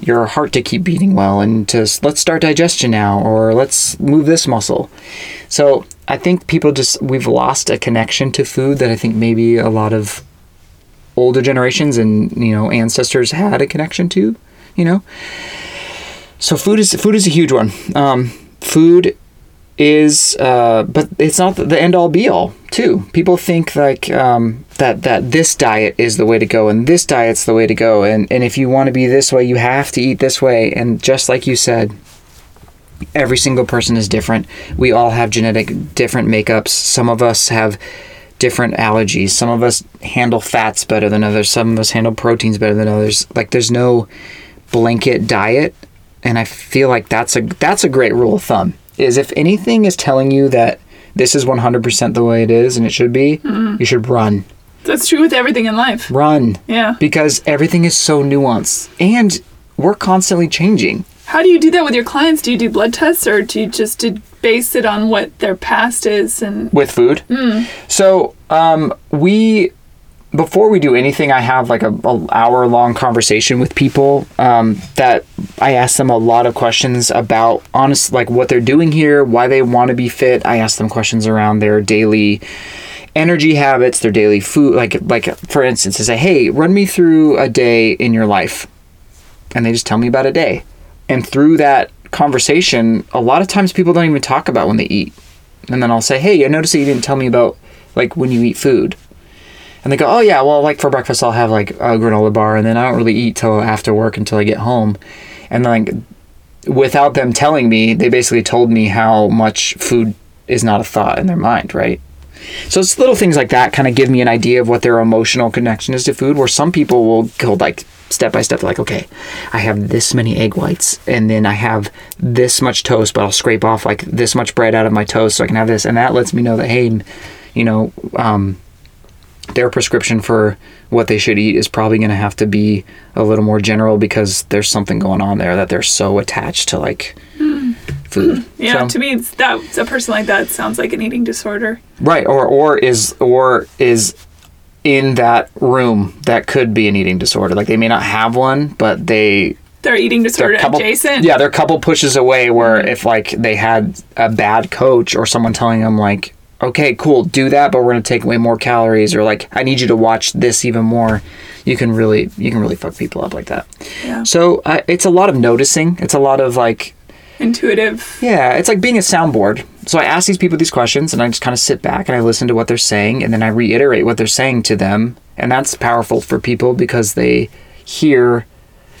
your heart to keep beating well and to let's start digestion now, or let's move this muscle. So I think people just, we've lost a connection to food that I think maybe a lot of older generations and, you know, ancestors had a connection to, you know? So food is, food is a huge one. Um, food is, uh, but it's not the end all be all too. People think like, um, that that this diet is the way to go and this diet's the way to go and, and if you want to be this way you have to eat this way, and just like you said, every single person is different. We all have genetic different makeups. Some of us have different allergies. Some of us handle fats better than others. Some of us handle proteins better than others. Like there's no blanket diet, and I feel like that's a that's a great rule of thumb is if anything is telling you that this is one hundred percent the way it is and it should be, mm-hmm. you should run. That's true with everything in life. Run. Yeah. Because everything is so nuanced. And we're constantly changing. How do you do that with your clients? Do you do blood tests, or do you just do base it on what their past is? And with food? Mm. So um, we, before we do anything, I have like a, a hour-long conversation with people um, that I ask them a lot of questions about, honest, like what they're doing here, why they want to be fit. I ask them questions around their daily energy habits, their daily food, like like for instance, they say, hey, run me through a day in your life. And they just tell me about a day. And through that conversation, a lot of times people don't even talk about when they eat. And then I'll say, hey, I noticed that you didn't tell me about like when you eat food. And they go, oh yeah, well like for breakfast I'll have like a granola bar, and then I don't really eat till after work until I get home. And then like without them telling me, they basically told me how much food is not a thought in their mind, right? So it's little things like that kind of give me an idea of what their emotional connection is to food, where some people will go like step by step, like, okay, I have this many egg whites, and then I have this much toast, but I'll scrape off like this much bread out of my toast so I can have this. And that lets me know that, hey, you know, um, their prescription for what they should eat is probably going to have to be a little more general because there's something going on there that they're so attached to, like, mm. food. Yeah, so, to me, it's that a person like that sounds like an eating disorder. Right, or or is or is in that room that could be an eating disorder. Like, they may not have one, but they... They're eating disorder couple, adjacent. Yeah, they're a couple pushes away where mm-hmm. if, like, they had a bad coach or someone telling them, like, okay, cool, do that, but we're going to take away more calories, or like, I need you to watch this even more. You can really, you can really fuck people up like that. Yeah. So uh, it's a lot of noticing. It's a lot of like... Intuitive. Yeah. It's like being a soundboard. So I ask these people these questions and I just kind of sit back and I listen to what they're saying, and then I reiterate what they're saying to them. And that's powerful for people because they hear,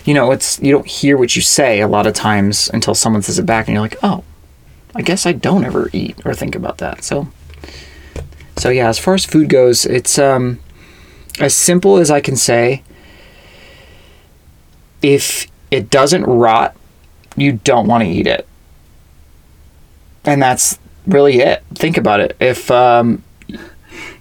you know, it's, you don't hear what you say a lot of times until someone says it back and you're like, oh, I guess I don't ever eat or think about that. So... So yeah, as far as food goes, it's um, as simple as I can say, if it doesn't rot, you don't want to eat it. And that's really it. Think about it. If um,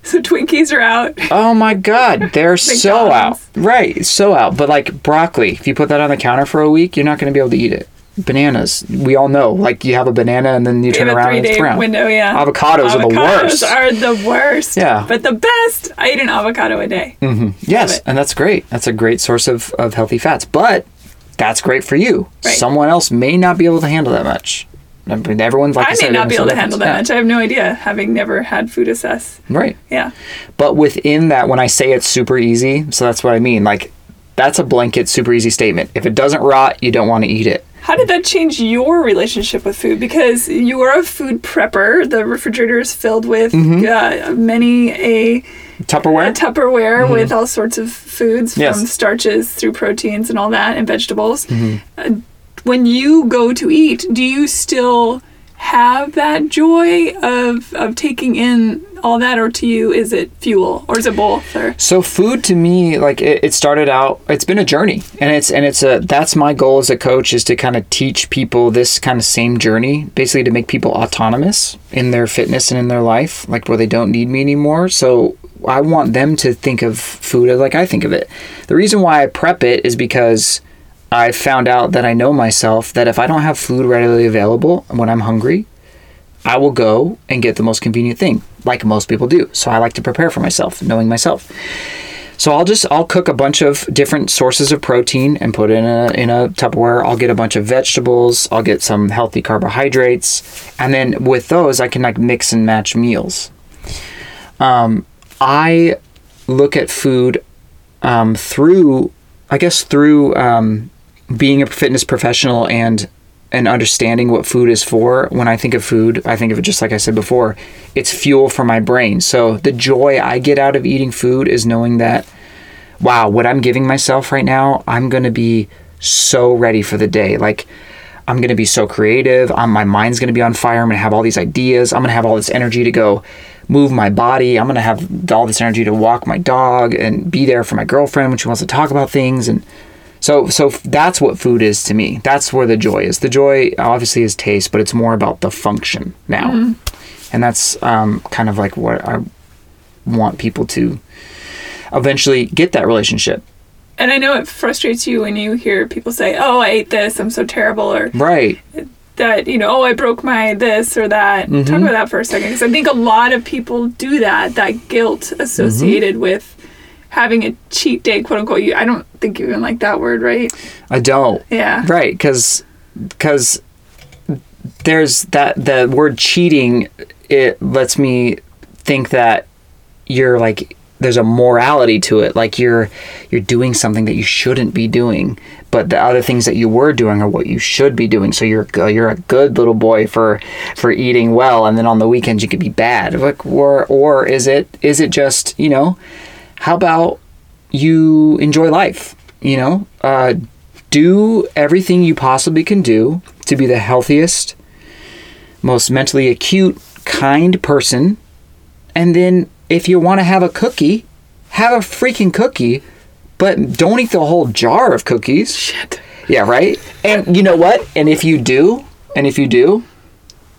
So Twinkies are out. Oh my God, they're so out. Right, so out. But like broccoli, if you put that on the counter for a week, you're not going to be able to eat it. Bananas, we all know, like you have a banana and then you turn around and it's brown. Window, yeah. Avocados, Avocados are the worst. Avocados are the worst. Yeah, but the best. I eat an avocado a day. Mm-hmm. Yes, and that's great. That's a great source of, of healthy fats. But that's great for you. Right. Someone else may not be able to handle that much. I mean, everyone's like I, I said, may not be able to handle that yeah. much. I have no idea, having never had food assess. Right. Yeah. But within that, when I say it's super easy, so that's what I mean. Like, that's a blanket, super easy statement. If it doesn't rot, you don't want to eat it. How did that change your relationship with food? Because you are a food prepper. The refrigerator is filled with mm-hmm. uh, many a Tupperware, a Tupperware mm-hmm. with all sorts of foods, yes. from starches through proteins and all that, and vegetables. Mm-hmm. Uh, when you go to eat, do you still have that joy of of taking in all that, or to you is it fuel, or is it both? Or so food to me, like it, it started out, it's been a journey, and it's and it's a that's my goal as a coach, is to kind of teach people this kind of same journey, basically to make people autonomous in their fitness and in their life, like where they don't need me anymore. So I want them to think of food like I think of it. The reason why I prep it is because I found out that I know myself, that if I don't have food readily available when I'm hungry, I will go and get the most convenient thing, like most people do. So I like to prepare for myself, knowing myself. So I'll just, I'll cook a bunch of different sources of protein and put it in a, in a Tupperware. I'll get a bunch of vegetables. I'll get some healthy carbohydrates. And then with those, I can like mix and match meals. Um, I look at food um, through, I guess through... Um, being a fitness professional and and understanding what food is for. When I think of food, I think of it just like I said before, it's fuel for my brain. So the joy I get out of eating food is knowing that, wow, what I'm giving myself right now, I'm going to be so ready for the day. Like, I'm going to be so creative. I'm, my mind's going to be on fire. I'm going to have all these ideas. I'm going to have all this energy to go move my body. I'm going to have all this energy to walk my dog and be there for my girlfriend when she wants to talk about things. And So so that's what food is to me. That's where the joy is. The joy obviously is taste, but it's more about the function now. Mm-hmm. And that's um, kind of like what I want people to eventually get, that relationship. And I know it frustrates you when you hear people say, oh, I ate this, I'm so terrible. Or right. That, you know, oh, I broke my this or that. Mm-hmm. Talk about that for a second. Because I think a lot of people do that, that guilt associated mm-hmm. with having a cheat day, quote unquote. You, I don't think you even like that word, right? I don't. Yeah. Right, because because there's that the word cheating. It lets me think that you're like there's a morality to it, like you're you're doing something that you shouldn't be doing, but the other things that you were doing are what you should be doing. So you're you're a good little boy for for eating well, and then on the weekends you could be bad. Like, or or is it is it just, you know? How about you enjoy life, you know? Uh, do everything you possibly can do to be the healthiest, most mentally acute, kind person And then if you want to have a cookie, have a freaking cookie, but don't eat the whole jar of cookies. Shit. Yeah, right? And you know what? And if you do, and if you do,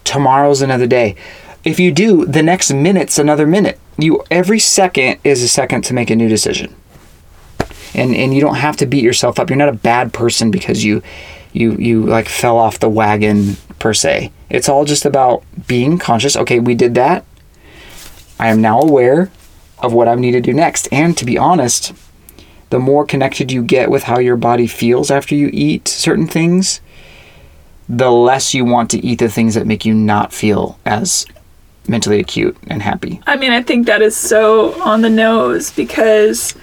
tomorrow's another day. If you do, the next minute's another minute. You every second is a second to make a new decision. And and you don't have to beat yourself up. You're not a bad person because you you you like fell off the wagon per se. It's all just about being conscious. Okay, we did that. I am now aware of what I need to do next. And to be honest, the more connected you get with how your body feels after you eat certain things, the less you want to eat the things that make you not feel as mentally acute and happy. I mean, I think that is so on the nose because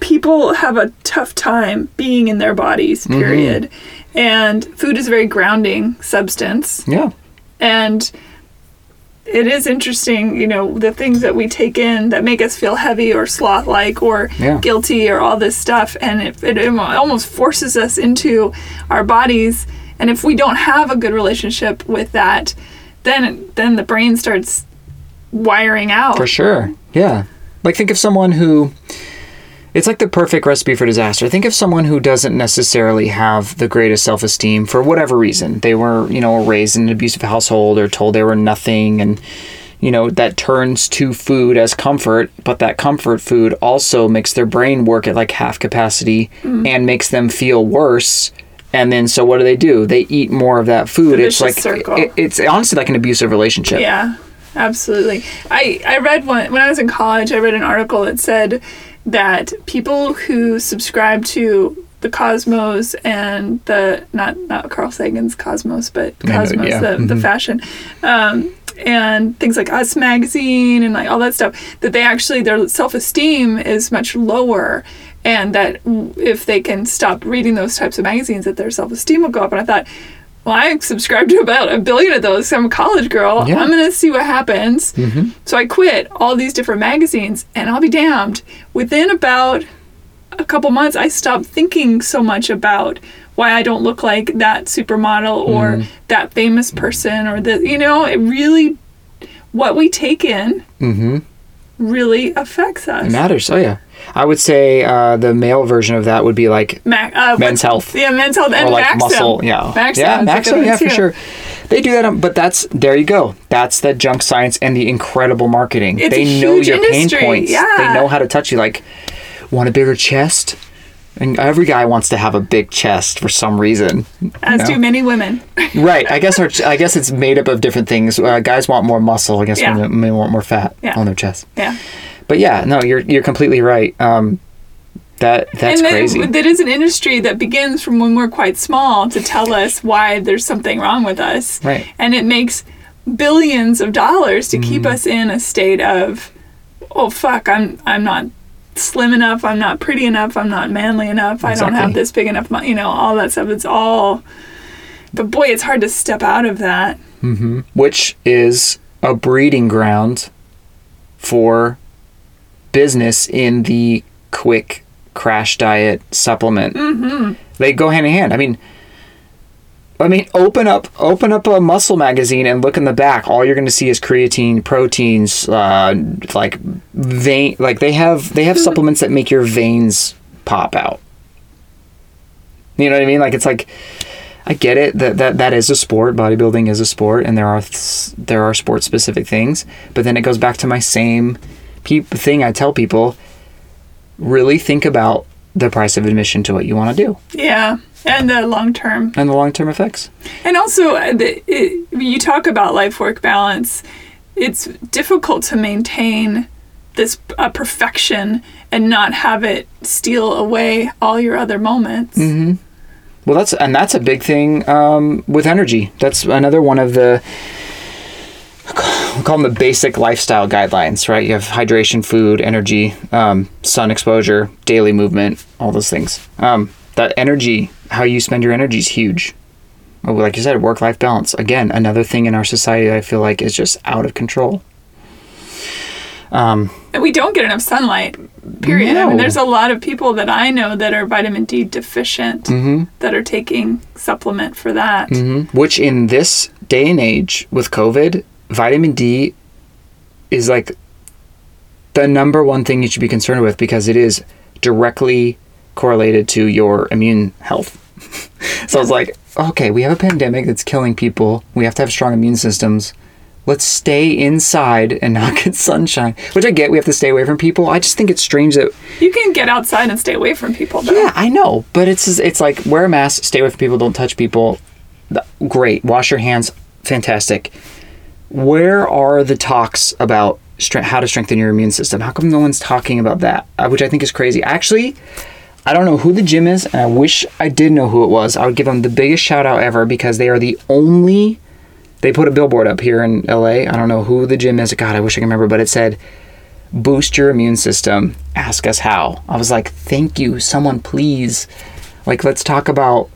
people have a tough time being in their bodies, period. Mm-hmm. And food is a very grounding substance. Yeah. And it is interesting, you know, the things that we take in that make us feel heavy or sloth-like or yeah. guilty or all this stuff. And it, it almost forces us into our bodies. And if we don't have a good relationship with that, then then the brain starts wiring out. For sure. Yeah. Like, think of someone who... It's like the perfect recipe for disaster. Think of someone who doesn't necessarily have the greatest self-esteem for whatever reason. They were, you know, raised in an abusive household or told they were nothing. And, you know, that turns to food as comfort. But that comfort food also makes their brain work at like half capacity mm. and makes them feel worse. And then so what do they do? They eat more of that food. It's like it, it's honestly like an abusive relationship. Yeah, absolutely. I, I read one when I was in college. I read an article that said that people who subscribe to the Cosmos and the not not Carl Sagan's Cosmos, but Cosmos, yeah. the, mm-hmm. the fashion, um, and things like Us Magazine and like all that stuff, that they actually their self-esteem is much lower, and that if they can stop reading those types of magazines, that their self-esteem will go up. And I thought, well, I subscribed to about a billion of those. I'm a college girl. Yeah. I'm going to see what happens. Mm-hmm. So I quit all these different magazines, and I'll be damned. Within about a couple months, I stopped thinking so much about why I don't look like that supermodel or mm. that famous person or the, you know, it really, what we take in mm-hmm. really affects us. It matters. Oh, yeah. I would say uh, the male version of that would be like Ma- uh, Men's Health. Yeah, Men's Health and or like Maxim. Muscle. Yeah, Maxim, yeah, Maxim, yeah, for sure. They do that, but that's there you go. That's the junk science and the incredible marketing. It's they a huge know your industry. Pain points. Yeah. They know how to touch you. Like, want a bigger chest? And every guy wants to have a big chest for some reason. As you know? Do many women. Right. I guess our, I guess it's made up of different things. Uh, guys want more muscle. I guess yeah. women, women want more fat yeah. on their chest. Yeah. But yeah, no, you're you're completely right. Um, that that's and that, crazy. That is an industry that begins from when we're quite small to tell us why there's something wrong with us. Right. And it makes billions of dollars to mm-hmm. keep us in a state of, oh fuck, I'm I'm not slim enough, I'm not pretty enough, I'm not manly enough, exactly. I don't have this big enough, you know, all that stuff. It's all, but boy, it's hard to step out of that. Mm-hmm. Which is a breeding ground for business in the quick crash diet supplement. Mm-hmm. They go hand in hand. I mean, I mean, open up, open up a muscle magazine and look in the back. All you're going to see is creatine, proteins, uh, like vein, like they have, they have mm-hmm. supplements that make your veins pop out. You know what I mean? Like, it's like, I get it that, that that is a sport. Bodybuilding is a sport, and there are, th- there are sport specific things, but then it goes back to my same thing I tell people, really think about the price of admission to what you want to do. Yeah, and the long-term. And the long-term effects. And also, the, it, you talk about life-work balance. It's difficult to maintain this uh, perfection and not have it steal away all your other moments. Mm-hmm. Well, that's and that's a big thing um, with energy. That's another one of the... We call them the basic lifestyle guidelines, right? You have hydration, food, energy, um, sun exposure, daily movement, all those things. Um, that energy, how you spend your energy is huge. Like you said, work-life balance. Again, another thing in our society that I feel like is just out of control. Um, and we don't get enough sunlight, period. No. I mean, there's a lot of people that I know that are vitamin D deficient mm-hmm. that are taking supplement for that. Mm-hmm. Which in this day and age with COVID... vitamin D is like the number one thing you should be concerned with because it is directly correlated to your immune health. So I was like, okay, we have a pandemic that's killing people. We have to have strong immune systems. Let's stay inside and not get sunshine, which I get. We have to stay away from people. I just think it's strange that you can get outside and stay away from people, though. Yeah, I know. But it's it's like wear a mask, stay away from people, don't touch people. Great. Wash your hands. Fantastic. Where are the talks about stre- how to strengthen your immune system? How come no one's talking about that? Uh, which I think is crazy. Actually, I don't know who the gym is, and I wish I did know who it was. I would give them the biggest shout out ever because they are the only... They put a billboard up here in L A. I don't know who the gym is. God, I wish I could remember, but it said, boost your immune system. Ask us how. I was like, thank you, someone, please. Like, let's talk about,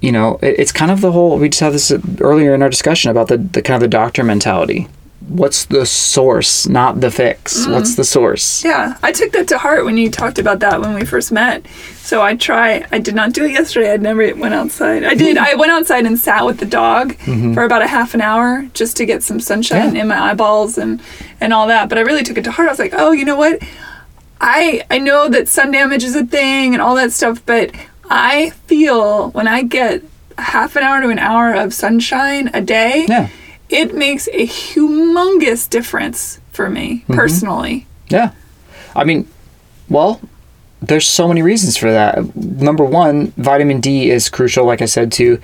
you know, it, it's kind of the whole, we just had this earlier in our discussion about the, the kind of the doctor mentality. What's the source, not the fix? Mm-hmm. What's the source? Yeah, I took that to heart when you talked about that when we first met. So I try, I did not do it yesterday. I never went outside. I did, I went outside and sat with the dog mm-hmm. for about a half an hour just to get some sunshine yeah. in my eyeballs and, and all that. But I really took it to heart. I was like, oh, you know what? I I know that sun damage is a thing and all that stuff, but I feel when I get half an hour to an hour of sunshine a day, yeah. it makes a humongous difference for me mm-hmm. personally. Yeah. I mean, well, there's so many reasons for that. Number one, vitamin D is crucial, like I said, to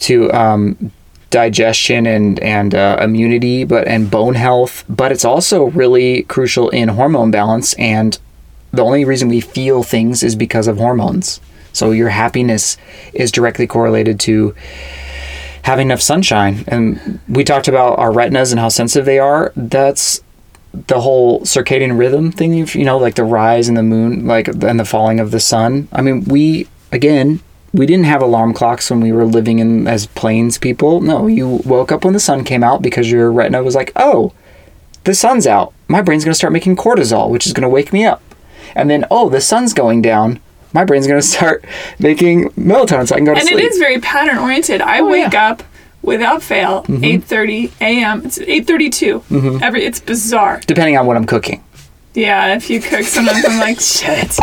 to um, digestion and, and uh, immunity but and bone health. But it's also really crucial in hormone balance. And the only reason we feel things is because of hormones. So your happiness is directly correlated to having enough sunshine. And we talked about our retinas and how sensitive they are. That's the whole circadian rhythm thing, you know, like the rise and the moon, like, and the falling of the sun. I mean, we, again, we didn't have alarm clocks when we were living in as plains people. No, you woke up when the sun came out because your retina was like, oh, the sun's out. My brain's going to start making cortisol, which is going to wake me up. And then, oh, the sun's going down. My brain's going to start making melatonin so I can go to and sleep. And it is very pattern-oriented. I oh, wake yeah. up without fail, mm-hmm. eight thirty a.m. It's eight thirty-two. Mm-hmm. Every, it's bizarre. Depending on what I'm cooking. Yeah, if you cook, sometimes I'm like, shit.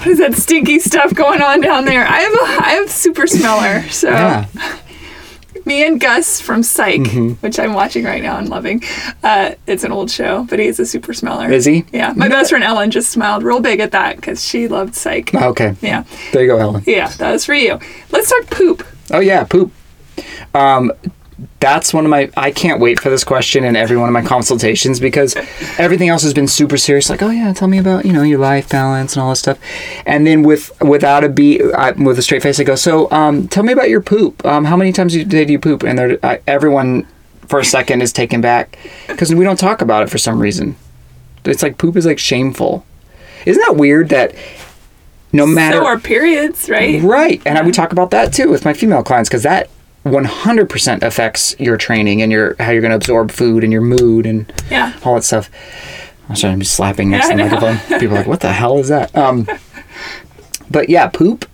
What is that stinky stuff going on down there? I have a, I have super smeller, so... Yeah. Me and Gus from Psych, mm-hmm. which I'm watching right now and loving. Uh, it's an old show, but he's a super smeller. Is he? Yeah. My best friend Ellen just smiled real big at that because she loved Psych. Oh, okay. Yeah. There you go, Ellen. Yeah, that was for you. Let's talk poop. Oh, yeah, poop. Um, that's one of my... I can't wait for this question in every one of my consultations because everything else has been super serious. Like, oh, yeah, tell me about, you know, your life balance and all this stuff. And then with without a beat, I, with a straight face, I go, so um, tell me about your poop. Um, how many times a day do you poop? And they're, I, everyone for a second is taken back because we don't talk about it for some reason. It's like poop is like shameful. Isn't that weird that... No matter... So are periods, right? Right. And I would talk about that, too, with my female clients because that... one hundred percent affects your training and your how you're going to absorb food and your mood and yeah. all that stuff. I'm sorry, I'm just slapping next yeah, to the microphone. People are like, what the hell is that? Um, but yeah, poop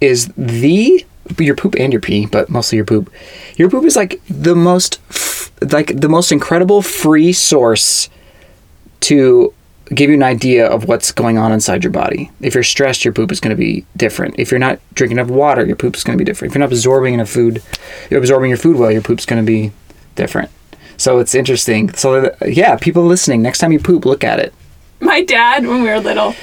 is the... Your poop and your pee, but mostly your poop. Your poop is like the most... Like the most incredible free source to give you an idea of what's going on inside your body. If you're stressed, your poop is going to be different. If you're not drinking enough water, your poop is going to be different. If you're not absorbing enough food, you're absorbing your food well, your poop's going to be different. So it's interesting. So yeah, people listening, next time you poop, look at it. My dad, when we were little,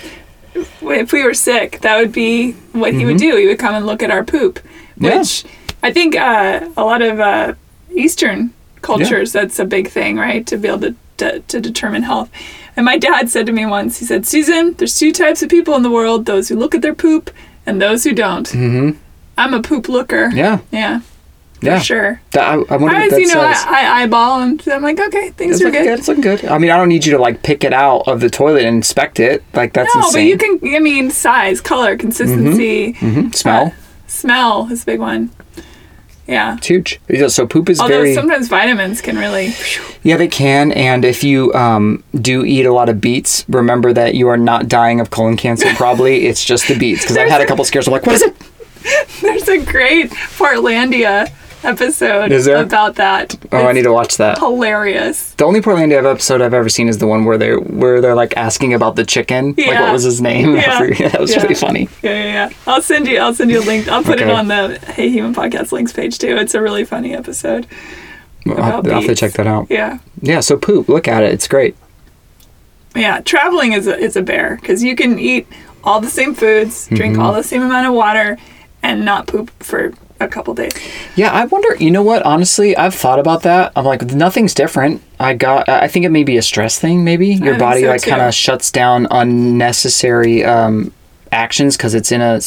if we were sick, that would be what mm-hmm. he would do. He would come and look at our poop, which yeah. I think uh, a lot of uh, Eastern cultures, yeah. that's a big thing, right? To be able to to, to determine health. And my dad said to me once, he said, Susan, there's two types of people in the world, those who look at their poop and those who don't. Mm-hmm. I'm a poop looker. Yeah. Yeah. For yeah. sure. That, I, I wonder I was, what that you know, says. I, I eyeball and I'm like, okay, things it's are good. good. It's looking good. I mean, I don't need you to like pick it out of the toilet and inspect it. Like that's no, insane. No, but you can, I mean, size, color, consistency. Mm-hmm. Mm-hmm. Smell. Uh, smell is a big one. Yeah. It's huge. So poop is Although very... Although sometimes vitamins can really... Yeah, they can. And if you um, do eat a lot of beets, remember that you are not dying of colon cancer probably. It's just the beets. Because I've had a couple scares. I'm like, what is it? There's a great Portlandia episode is there? about that. Oh, it's I need to watch that. Hilarious. The only Portlandia episode I've ever seen is the one where they where they're like asking about the chicken. Yeah. Like what was his name? Yeah. That was yeah. pretty funny. Yeah, yeah, yeah. I'll send you I'll send you a link. I'll put okay. it on the Hey Human Podcast links page too. It's a really funny episode. Well, I'll, I'll have to check that out. Yeah. Yeah, so poop, look at it. It's great. Yeah, traveling is a, is a bear because you can eat all the same foods, drink mm-hmm. all the same amount of water, and not poop for a couple days. Yeah, I wonder, you know what, honestly, I've thought about that. I'm like, nothing's different. I got, I think it may be a stress thing, maybe. Your body so like kind of shuts down unnecessary um, actions because it's in a...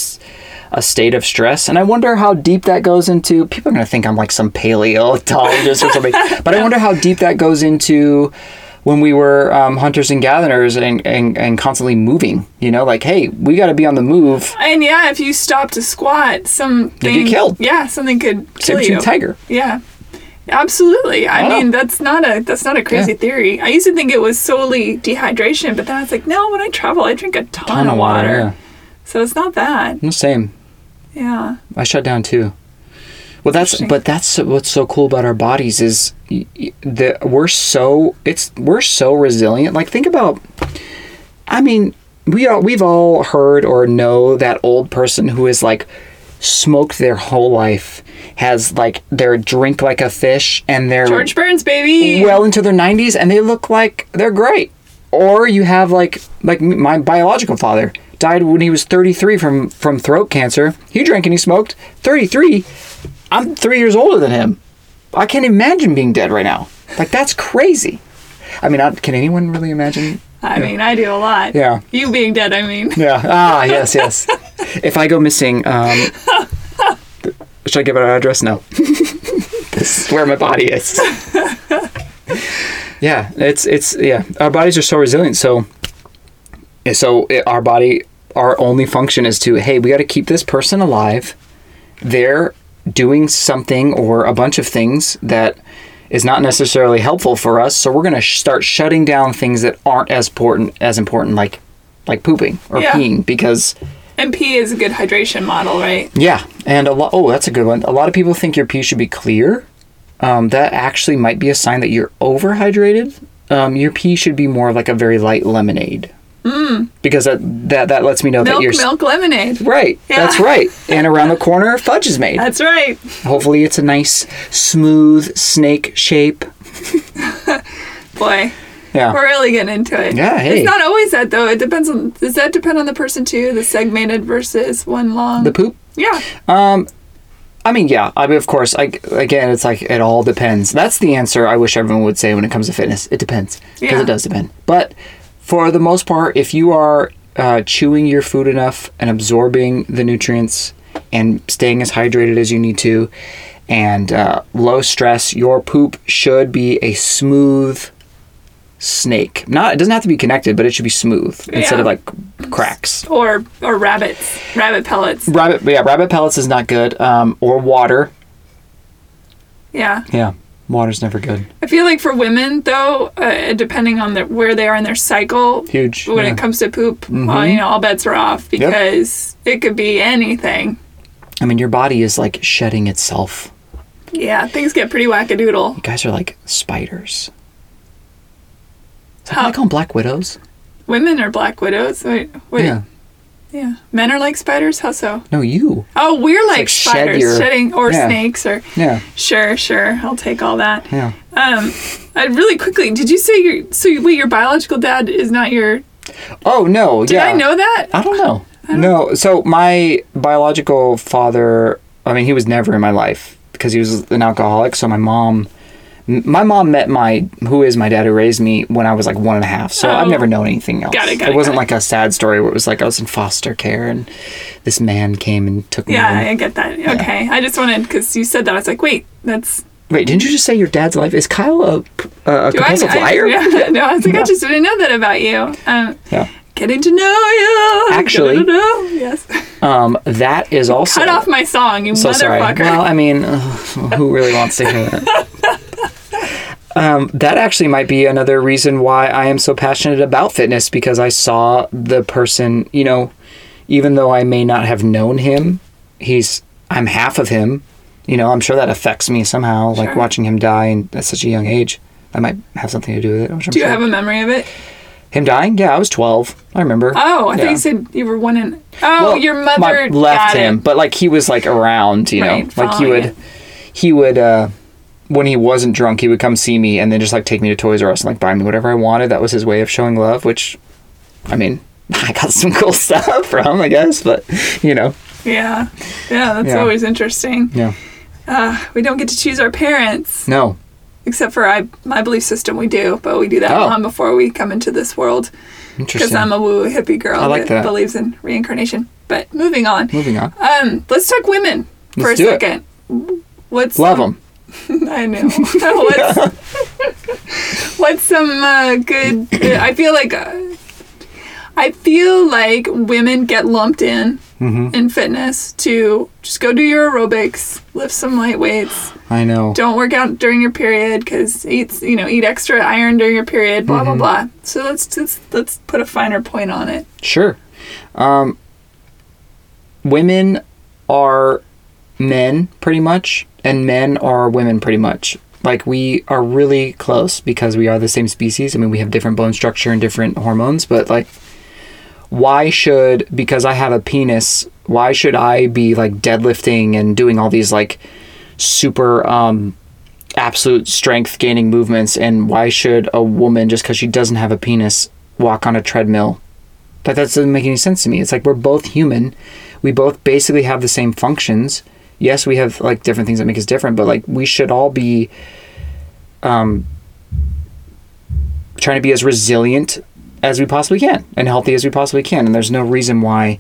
a state of stress. And I wonder how deep that goes into, people are going to think I'm like some paleontologist or something, but I wonder how deep that goes into when we were um, hunters and gatherers and, and, and constantly moving, you know, like, hey, we got to be on the move. And yeah, if you stop to squat, something... You get killed. Yeah, something could kill Same you. Tiger. Yeah, absolutely. I, I mean, know. that's not a that's not a crazy yeah. theory. I used to think it was solely dehydration, but then I was like, no, when I travel, I drink a ton, ton of water. water yeah. So it's not bad. No, same. Yeah. I shut down too. Well, that's but that's what's so cool about our bodies is that we're so it's we're so resilient. Like think about, I mean, we all we've all heard or know that old person who is like smoked their whole life, has like their drink like a fish, and they're George Burns, baby, well into their nineties, and they look like they're great. Or you have like like my biological father. Died when he was thirty-three from, from throat cancer. He drank and he smoked. thirty-three I'm three years older than him. I can't imagine being dead right now. Like, that's crazy. I mean, I, can anyone really imagine? I yeah. mean, I do a lot. Yeah. You being dead, I mean. Yeah. Ah, yes, yes. If I go missing, um, should I give out our address? No. This is where my body is. Yeah. It's, it's, yeah. Our bodies are so resilient. So, so it, our body... our only function is to, hey, we got to keep this person alive. They're doing something or a bunch of things that is not necessarily helpful for us. So we're going to sh- start shutting down things that aren't as important, as important, like like pooping or yeah. peeing, because... And pee is a good hydration model, right? Yeah. And a lot... Oh, that's a good one. A lot of people think your pee should be clear. Um, that actually might be a sign that you're overhydrated. Um, your pee should be more like a very light lemonade. Mm. Because that, that that lets me know milk, that you're... Milk, milk, lemonade. Right. Yeah. That's right. And around the corner, fudge is made. That's right. Hopefully it's a nice, smooth snake shape. Boy. Yeah. We're really getting into it. Yeah, hey. It's not always that, though. It depends on... Does that depend on the person, too? The segmented versus one long... The poop? Yeah. Um... I mean, yeah, I mean, of course, I, again, it's like, it all depends. That's the answer I wish everyone would say when it comes to fitness. It depends. Because yeah. it does depend. But... for the most part, if you are uh, chewing your food enough and absorbing the nutrients and staying as hydrated as you need to and uh, low stress, your poop should be a smooth snake. Not, it doesn't have to be connected, but it should be smooth yeah. instead of like cracks. Or or rabbits, rabbit pellets. Rabbit, yeah, rabbit pellets is not good. Um, or water. Yeah. Yeah. Water's never good. I feel like for women, though, uh, depending on the, where they are in their cycle, huge when yeah. it comes to poop, mm-hmm. well, you know, all bets are off because yep. it could be anything. I mean, your body is like shedding itself. Yeah, things get pretty wackadoodle. You guys are like spiders. Is that what they call them, black widows? Women are black widows. Wait, wait. Yeah. Yeah. Men are like spiders? How so? No, you. Oh, we're like, like spiders. Shed your... Shedding or yeah. snakes or... Yeah. Sure, sure. I'll take all that. Yeah. Um, I really quickly... Did you say your... So, wait, your biological dad is not your... Oh, no. Did yeah. I know that? I don't know. I don't... No. So, my biological father... I mean, he was never in my life because he was an alcoholic. So, my mom... My mom met my, who is my dad who raised me when I was like one and a half. So oh. I've never known anything else. Got it, got it. It wasn't it. like a sad story where it was like I was in foster care and this man came and took me. Yeah, away. I get that. Yeah. Okay. I just wanted, because you said that. I was like, wait, that's. Wait, didn't you just say your dad's life? Is Kyle a, a, a compulsive I, I, liar? Yeah, no, I was like, yeah. I just didn't know that about you. Um, yeah. Getting to know you. Actually. Know. Yes. Um, that is also. Cut off my song, you so motherfucker. Sorry. Well, I mean, ugh, who really wants to hear that? Um, that actually might be another reason why I am so passionate about fitness, because I saw the person, you know, even though I may not have known him, he's, I'm half of him. you know, I'm sure that affects me somehow, sure. like watching him die and at such a young age. I might have something to do with it. Which I'm do you sure. have a memory of it? Him dying? Yeah, I was twelve. I remember. Oh, I yeah. thought you said you were one in... Oh, well, your mother my, left him, him. But, like, he was, like, around, you right, know. Like, he would... It. He would... uh when he wasn't drunk, he would come see me and then just, like, take me to Toys R Us and, like, buy me whatever I wanted. That was his way of showing love, which, I mean, I got some cool stuff from, I guess, but, you know. Yeah. Yeah, that's yeah. always interesting. Yeah. Uh, we don't get to choose our parents. No. Except for I, my belief system, we do, but we do that oh. long before we come into this world. Interesting. Because I'm a woo hippie girl I like that, that believes in reincarnation. But moving on. Moving on. Um, let's talk women let's for a do second. It. What's Love them. Um, I know. What's, what's some uh, good... I feel like... Uh, I feel like women get lumped in mm-hmm. in fitness to just go do your aerobics, lift some light weights. I know. Don't work out during your period because eat, you know, eat extra iron during your period, blah, mm-hmm. blah, blah. So let's, let's, let's put a finer point on it. Sure. Um, women are men, pretty much. And men are women, pretty much. Like, we are really close because we are the same species. I mean, we have different bone structure and different hormones, but, like, why should, because I have a penis, why should I be, like, deadlifting and doing all these, like, super um, absolute strength-gaining movements, and why should a woman, just because she doesn't have a penis, walk on a treadmill? That, that doesn't make any sense to me. It's like, we're both human. We both basically have the same functions. Yes, we have, like, different things that make us different, but, like, we should all be um, trying to be as resilient as we possibly can and healthy as we possibly can. And there's no reason why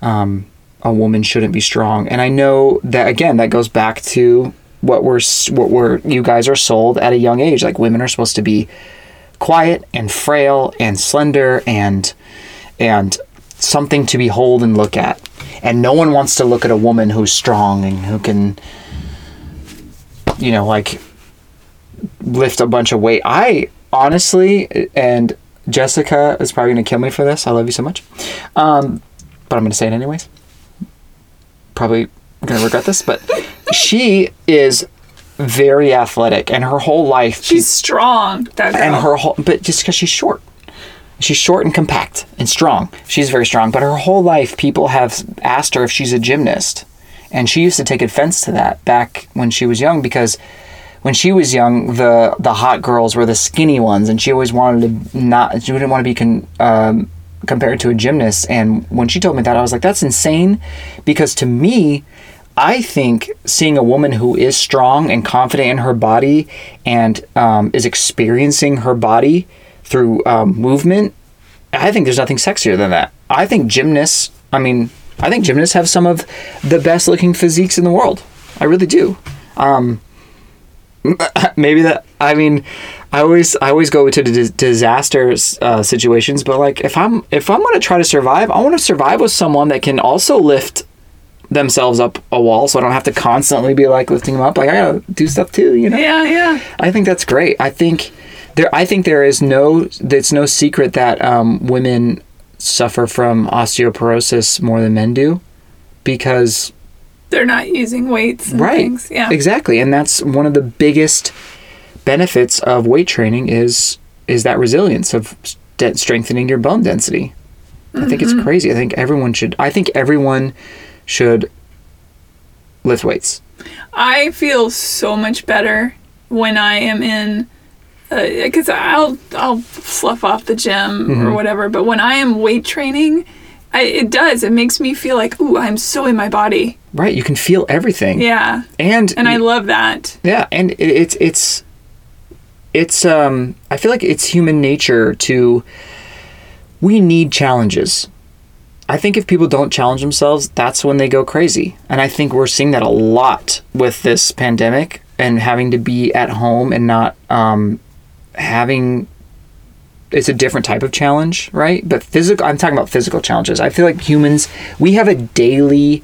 um, a woman shouldn't be strong. And I know that, again, that goes back to what we're, what we're, you guys are sold at a young age. Like, women are supposed to be quiet and frail and slender and and something to behold and look at. And no one wants to look at a woman who's strong and who can, you know, like, lift a bunch of weight. I honestly, and Jessica is probably going to kill me for this. I love you so much. Um, but I'm going to say it anyways. Probably going to regret this, but she is very athletic and her whole life. She's, she's strong. That girl. And her whole, but just because she's short. She's short and compact and strong. She's very strong. But her whole life, people have asked her if she's a gymnast. And she used to take offense to that back when she was young because when she was young, the, the hot girls were the skinny ones. And she always wanted to not... She didn't want to be con, um, compared to a gymnast. And when she told me that, I was like, that's insane. Because to me, I think seeing a woman who is strong and confident in her body and um, is experiencing her body... through um, movement, I think there's nothing sexier than that. I think gymnasts, I mean, I think gymnasts have some of the best looking physiques in the world. I really do. Um, maybe that, I mean, I always I always go to d- disaster uh, situations, but like if I'm, if I'm going to try to survive, I want to survive with someone that can also lift themselves up a wall so I don't have to constantly be like lifting them up. Like I got to do stuff too, you know? Yeah, yeah. I think that's great. I think... There, I think there is no, it's no secret that um, women suffer from osteoporosis more than men do because... They're not using weights and right, things. Yeah. Exactly. And that's one of the biggest benefits of weight training is is that resilience of de- strengthening your bone density. Mm-hmm. I think it's crazy. I think everyone should, I think everyone should lift weights. I feel so much better when I am in... because uh, I'll I'll slough off the gym mm-hmm. or whatever, but when I am weight training, I, it does. It makes me feel like, ooh, I'm so in my body. Right, you can feel everything. Yeah, and and I love that. Yeah, and it, it's it's it's um I feel like it's human nature to we need challenges. I think if people don't challenge themselves, that's when they go crazy, and I think we're seeing that a lot with this pandemic and having to be at home and not um. having it's a different type of challenge, right? But physical, I'm talking about physical challenges. I feel like humans, we have a daily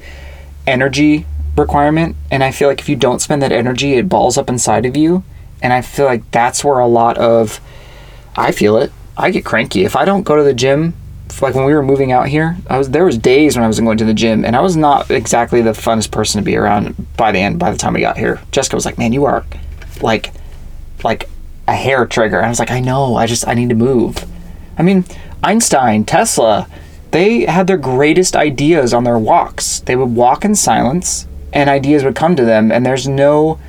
energy requirement. And I feel like if you don't spend that energy, it balls up inside of you. And I feel like that's where a lot of, I feel it. I get cranky. If I don't go to the gym stuff. Like when we were moving out here, I was there was days when I wasn't going to the gym, and I was not exactly the funnest person to be around. By the end, by the time we got here, Jessica was like, "Man, you are like, like a hair trigger." And I was like, "I know. I just I need to move." I mean, Einstein, Tesla, they had their greatest ideas on their walks. They would walk in silence, and ideas would come to them. And there's no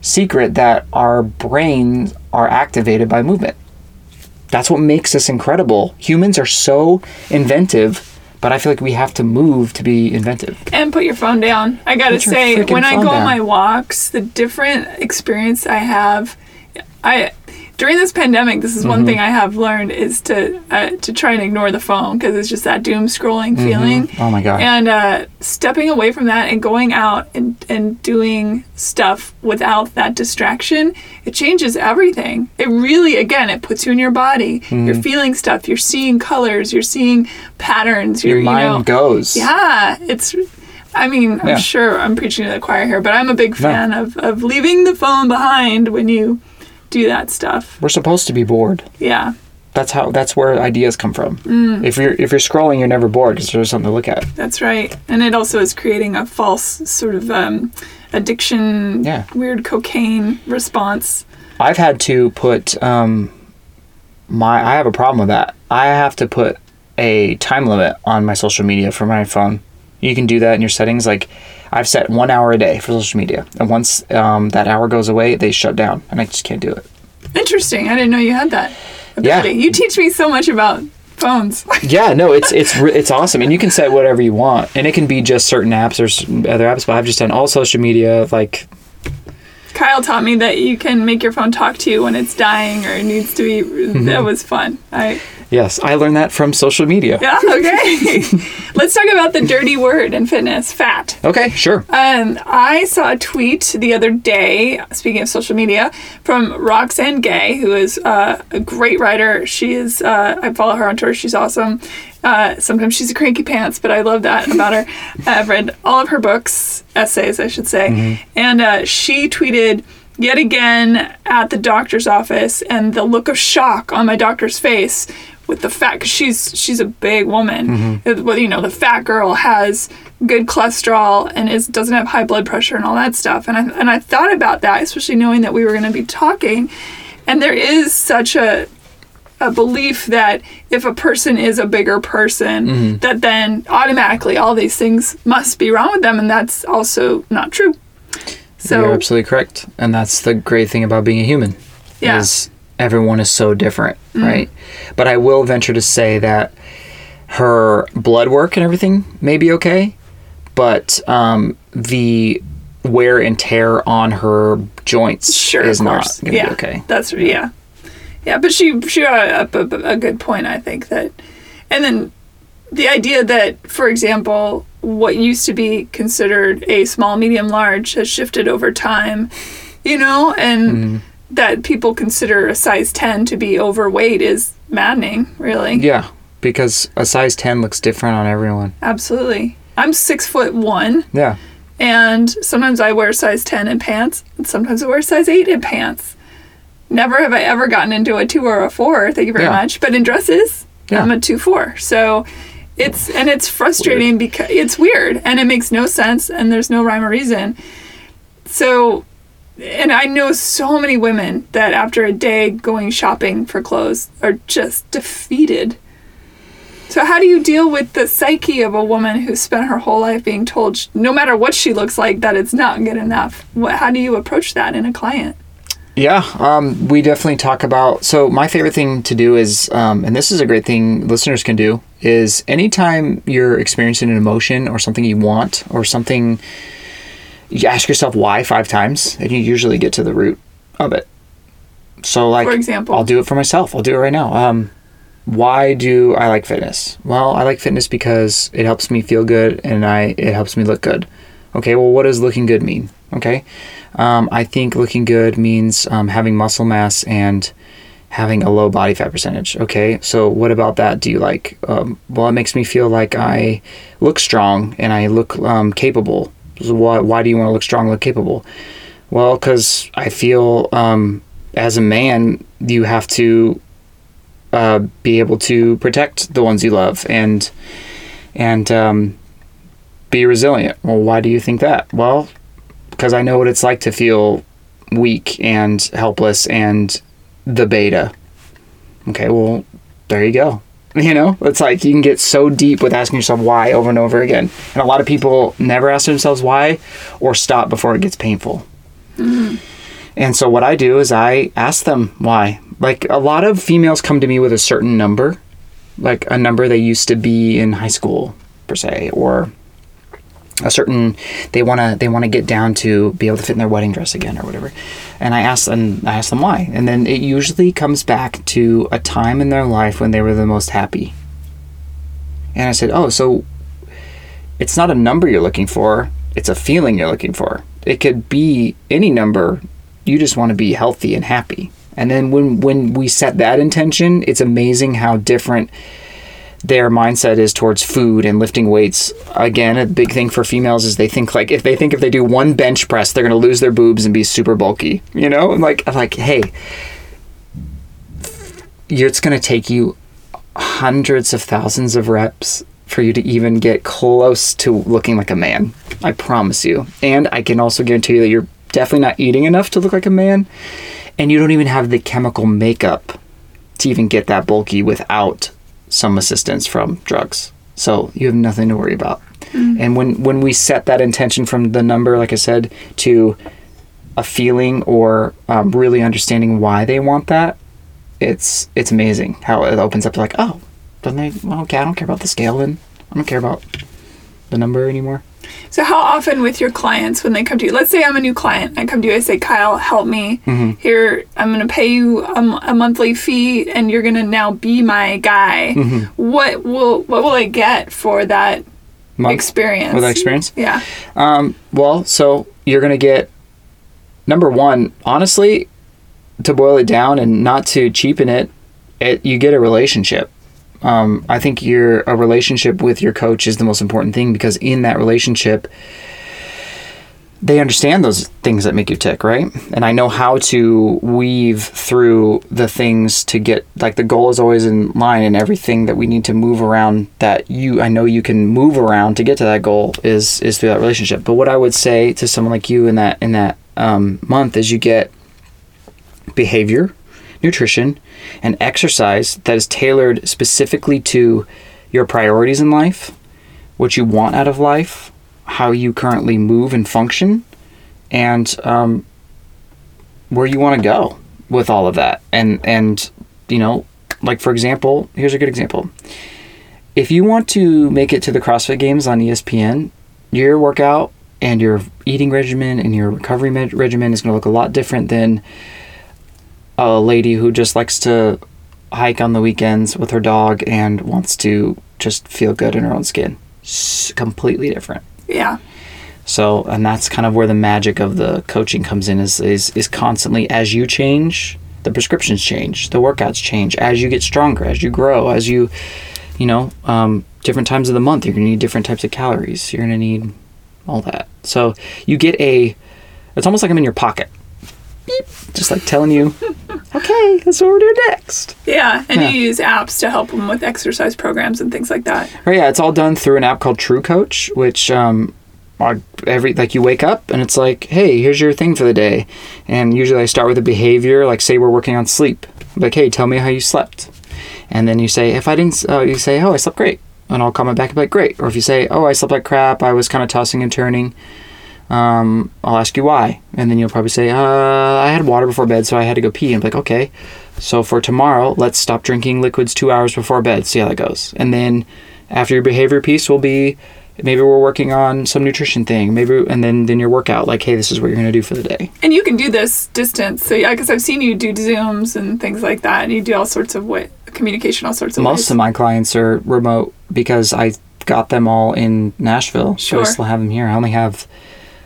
secret that our brains are activated by movement. That's what makes us incredible. Humans are so inventive, but I feel like we have to move to be inventive. And put your phone down. I gotta say, when I go on my walks, the different experience I have, I during this pandemic, this is mm-hmm. one thing I have learned is to uh, to try and ignore the phone because it's just that doom scrolling mm-hmm. feeling. Oh my God. And uh, stepping away from that and going out and, and doing stuff without that distraction, it changes everything. It really, again, it puts you in your body. Mm-hmm. You're feeling stuff. You're seeing colors. You're seeing patterns. Your mind you know, goes. Yeah. It's... I mean, I'm yeah. sure I'm preaching to the choir here, but I'm a big fan no. of, of leaving the phone behind when you... do that stuff. We're supposed to be bored. Yeah. That's how. That's where ideas come from. Mm. If you're if you're scrolling, you're never bored because there's something to look at. That's right. And it also is creating a false sort of um, addiction, yeah. weird cocaine response. I've had to put um, my. I have a problem with that. I have to put a time limit on my social media for my phone. You can do that in your settings. Like, I've set one hour a day for social media. And once um, that hour goes away, they shut down. And I just can't do it. Interesting. I didn't know you had that ability. Yeah. You teach me so much about phones. Yeah, no, it's it's it's awesome. And you can set whatever you want. And it can be just certain apps. There's other apps. But I've just done all social media. Like, Kyle taught me that you can make your phone talk to you when it's dying or it needs to be. Mm-hmm. That was fun. I Yes, I learned that from social media. Yeah, okay. Let's talk about the dirty word in fitness, fat. Okay, sure. Um, I saw a tweet the other day, speaking of social media, from Roxanne Gay, who is uh, a great writer. She is, uh, I follow her on Twitter, she's awesome. Uh, sometimes she's a cranky pants, but I love that about her. I've read all of her books, essays, I should say. Mm-hmm. And uh, she tweeted, "Yet again at the doctor's office, and the look of shock on my doctor's face with the fat," because she's she's a big woman. Mm-hmm. Well, you know, the fat girl has good cholesterol and is doesn't have high blood pressure and all that stuff. And I and I thought about that, especially knowing that we were going to be talking. And there is such a a belief that if a person is a bigger person, mm-hmm. that then automatically all these things must be wrong with them, and that's also not true. So you're absolutely correct, and that's the great thing about being a human. Yeah. Is everyone is so different, mm-hmm. right? But I will venture to say that her blood work and everything may be okay, but um, the wear and tear on her joints sure, is not going to yeah. be okay. That's yeah, yeah. But she she brought up a, a good point, I think that, and then the idea that, for example, what used to be considered a small, medium, large has shifted over time, you know, and mm. that people consider a size ten to be overweight is maddening, really. Yeah, because a size ten looks different on everyone. Absolutely. I'm six foot one. Yeah. And sometimes I wear size ten in pants, and sometimes I wear size eight in pants. Never have I ever gotten into a two or a four, thank you very yeah. much, but in dresses, yeah. I'm a two four. So... It's and it's frustrating weird. because it's weird and it makes no sense and there's no rhyme or reason. So, and I know so many women that after a day going shopping for clothes are just defeated. So how do you deal with the psyche of a woman who spent her whole life being told no matter what she looks like that it's not good enough? What, how do you approach that in a client? Yeah, um, we definitely talk about... So my favorite thing to do is, um, and this is a great thing listeners can do, is anytime you're experiencing an emotion or something you want or something, you ask yourself why five times, and you usually get to the root of it. So like, for example, I'll do it for myself. I'll do it right now. Um, why do I like fitness? Well, I like fitness because it helps me feel good and I it helps me look good. Okay, well, what does looking good mean? Okay, um, I think looking good means um, having muscle mass and having a low body fat percentage. Okay, so what about that do you like? Um, well, it makes me feel like I look strong and I look um, capable. So why, why do you want to look strong, look capable? Well, because I feel um, as a man, you have to uh, be able to protect the ones you love and and um, be resilient. Well, why do you think that? Well, because I know what it's like to feel weak and helpless and the beta. Okay, well, there you go. You know, it's like you can get so deep with asking yourself why over and over again. And a lot of people never ask themselves why or stop before it gets painful. Mm-hmm. And so what I do is I ask them why. Like a lot of females come to me with a certain number, like a number they used to be in high school per se, or a certain, they want to they want to get down to be able to fit in their wedding dress again or whatever. And I ask them, I ask them why. And then it usually comes back to a time in their life when they were the most happy. And I said, oh, so it's not a number you're looking for. It's a feeling you're looking for. It could be any number. You just want to be healthy and happy. And then when, when we set that intention, it's amazing how different their mindset is towards food and lifting weights. Again, a big thing for females is they think like if they think if they do one bench press, they're going to lose their boobs and be super bulky, you know, like, like, hey, you're, it's going to take you hundreds of thousands of reps for you to even get close to looking like a man. I promise you. And I can also guarantee you that you're definitely not eating enough to look like a man, and you don't even have the chemical makeup to even get that bulky without some assistance from drugs. So you have nothing to worry about. Mm-hmm. And when, when we set that intention from the number, like I said, to a feeling or um, really understanding why they want that, it's it's amazing how it opens up to like, oh, don't they? Well, okay, I don't care about the scale then. I don't care about the number anymore. So how often with your clients when they come to you, let's say I'm a new client, I come to you, I say, Kyle, help me. Mm-hmm. Here, I'm going to pay you a, a monthly fee and you're going to now be my guy. Mm-hmm. What will what will I get for that Month? experience? For that experience? Yeah. Um, well, so you're going to get, number one, honestly, to boil it down and not to cheapen it, it you get a relationship. Um, I think your a relationship with your coach is the most important thing, because in that relationship, they understand those things that make you tick, right? And I know how to weave through the things to get, like the goal is always in line, and everything that we need to move around that you, I know you can move around to get to that goal is, is through that relationship. But what I would say to someone like you in that, in that um, month is you get behavior, nutrition, and exercise that is tailored specifically to your priorities in life, what you want out of life, how you currently move and function, and um, where you want to go with all of that. And, and, you know, like, for example, here's a good example. If you want to make it to the CrossFit Games on E S P N, your workout and your eating regimen and your recovery med- regimen is going to look a lot different than a lady who just likes to hike on the weekends with her dog and wants to just feel good in her own skin. It's completely different. Yeah. So, and that's kind of where the magic of the coaching comes in, is, is, is constantly, as you change, the prescriptions change, the workouts change, as you get stronger, as you grow, as you, you know, um, different times of the month, you're going to need different types of calories. You're going to need all that. So you get a, it's almost like I'm in your pocket. Beep. Just like telling you, okay, that's what we're doing next. Yeah, and yeah. You use apps to help them with exercise programs and things like that. Right, yeah, it's all done through an app called True Coach, which um, are every like you wake up and it's like, hey, here's your thing for the day. And usually I start with a behavior, like say we're working on sleep. Like, hey, tell me how you slept. And then you say, if I didn't, uh, you say, oh, I slept great. And I'll comment back and be like, great. Or if you say, oh, I slept like crap, I was kind of tossing and turning. Um, I'll ask you why, and then you'll probably say, uh, I had water before bed, so I had to go pee. And I'm like, okay, so for tomorrow, let's stop drinking liquids two hours before bed, see how that goes. And then after your behavior piece will be, maybe we're working on some nutrition thing, maybe, and then, then your workout, like, hey, this is what you're going to do for the day. And you can do this distance. So yeah, because I've seen you do Zooms and things like that, and you do all sorts of what communication, all sorts of Most ways. Of my clients are remote because I got them all in Nashville. Sure. So I still have them here. I only have...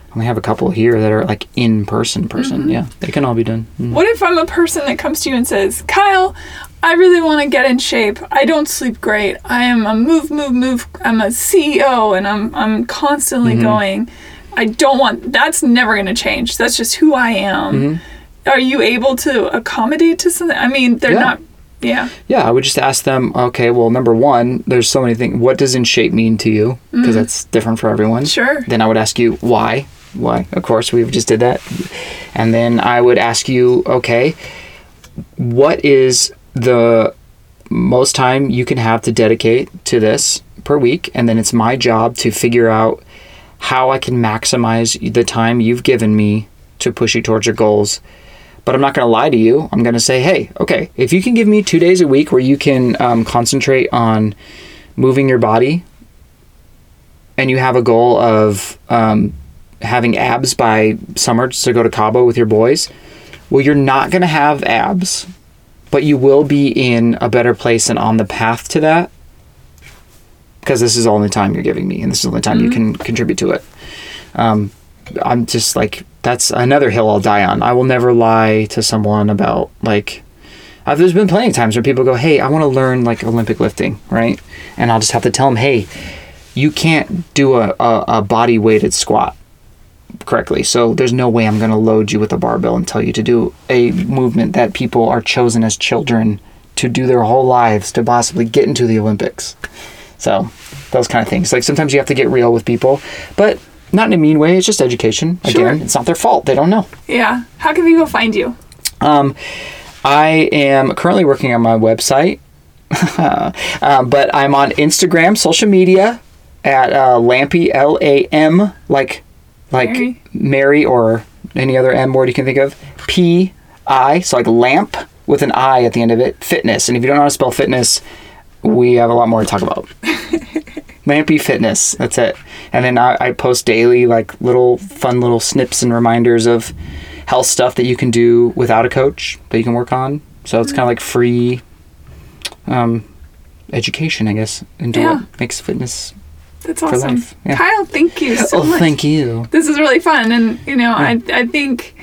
I only have a couple here that are like in-person person. Mm-hmm. Yeah, they can all be done. Mm-hmm. What if I'm a person that comes to you and says, Kyle, I really want to get in shape. I don't sleep great. I am a move, move, move. I'm a C E O and I'm I'm constantly mm-hmm. going. I don't want, that's never going to change. That's just who I am. Mm-hmm. Are you able to accommodate to something? I mean, they're yeah. not Yeah. Yeah. I would just ask them, okay, well, number one, there's so many things. What does in shape mean to you? Because mm-hmm. that's different for everyone. Sure. Then I would ask you why. Why? Of course, we've just did that. And then I would ask you, okay, what is the most time you can have to dedicate to this per week? And then it's my job to figure out how I can maximize the time you've given me to push you towards your goals. But I'm not going to lie to you. I'm going to say, hey, okay, if you can give me two days a week where you can um, concentrate on moving your body and you have a goal of um, having abs by summer to go to Cabo with your boys, well, you're not going to have abs, but you will be in a better place and on the path to that because this is the only time you're giving me and this is the only time mm-hmm. you can contribute to it. Um, I'm just like... That's another hill I'll die on. I will never lie to someone about, like, I've, there's been plenty of times where people go, hey, I want to learn, like, Olympic lifting, right? And I'll just have to tell them, hey, you can't do a, a, a body-weighted squat correctly, so there's no way I'm going to load you with a barbell and tell you to do a movement that people are chosen as children to do their whole lives to possibly get into the Olympics. So those kind of things. Like, sometimes you have to get real with people, but... Not in a mean way. It's just education. Again, sure. It's not their fault. They don't know. Yeah. How can people find you? Um, I am currently working on my website, um, but I'm on Instagram, social media, at uh, Lampi, L A M, like like Mary. Mary or any other M word you can think of, P I, so like lamp with an I at the end of it, fitness. And if you don't know how to spell fitness, we have a lot more to talk about. Lampi Fitness, that's it. And then I, I post daily, like, little fun little snips and reminders of health stuff that you can do without a coach that you can work on. So it's kind of like free um, education, I guess, into yeah. what makes fitness. That's awesome. For life. Yeah. Kyle, thank you so oh, much. Thank you. This is really fun, and you know, yeah. I I think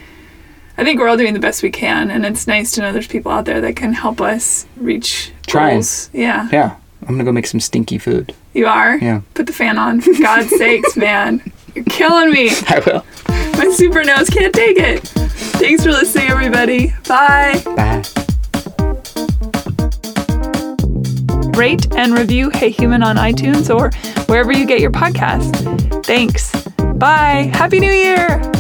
I think we're all doing the best we can, and it's nice to know there's people out there that can help us reach goals. Yeah. Yeah. I'm going to go make some stinky food. You are? Yeah. Put the fan on. For God's sakes, man. You're killing me. I will. My super nose can't take it. Thanks for listening, everybody. Bye. Bye. Rate and review Hey Human on iTunes or wherever you get your podcasts. Thanks. Bye. Happy New Year.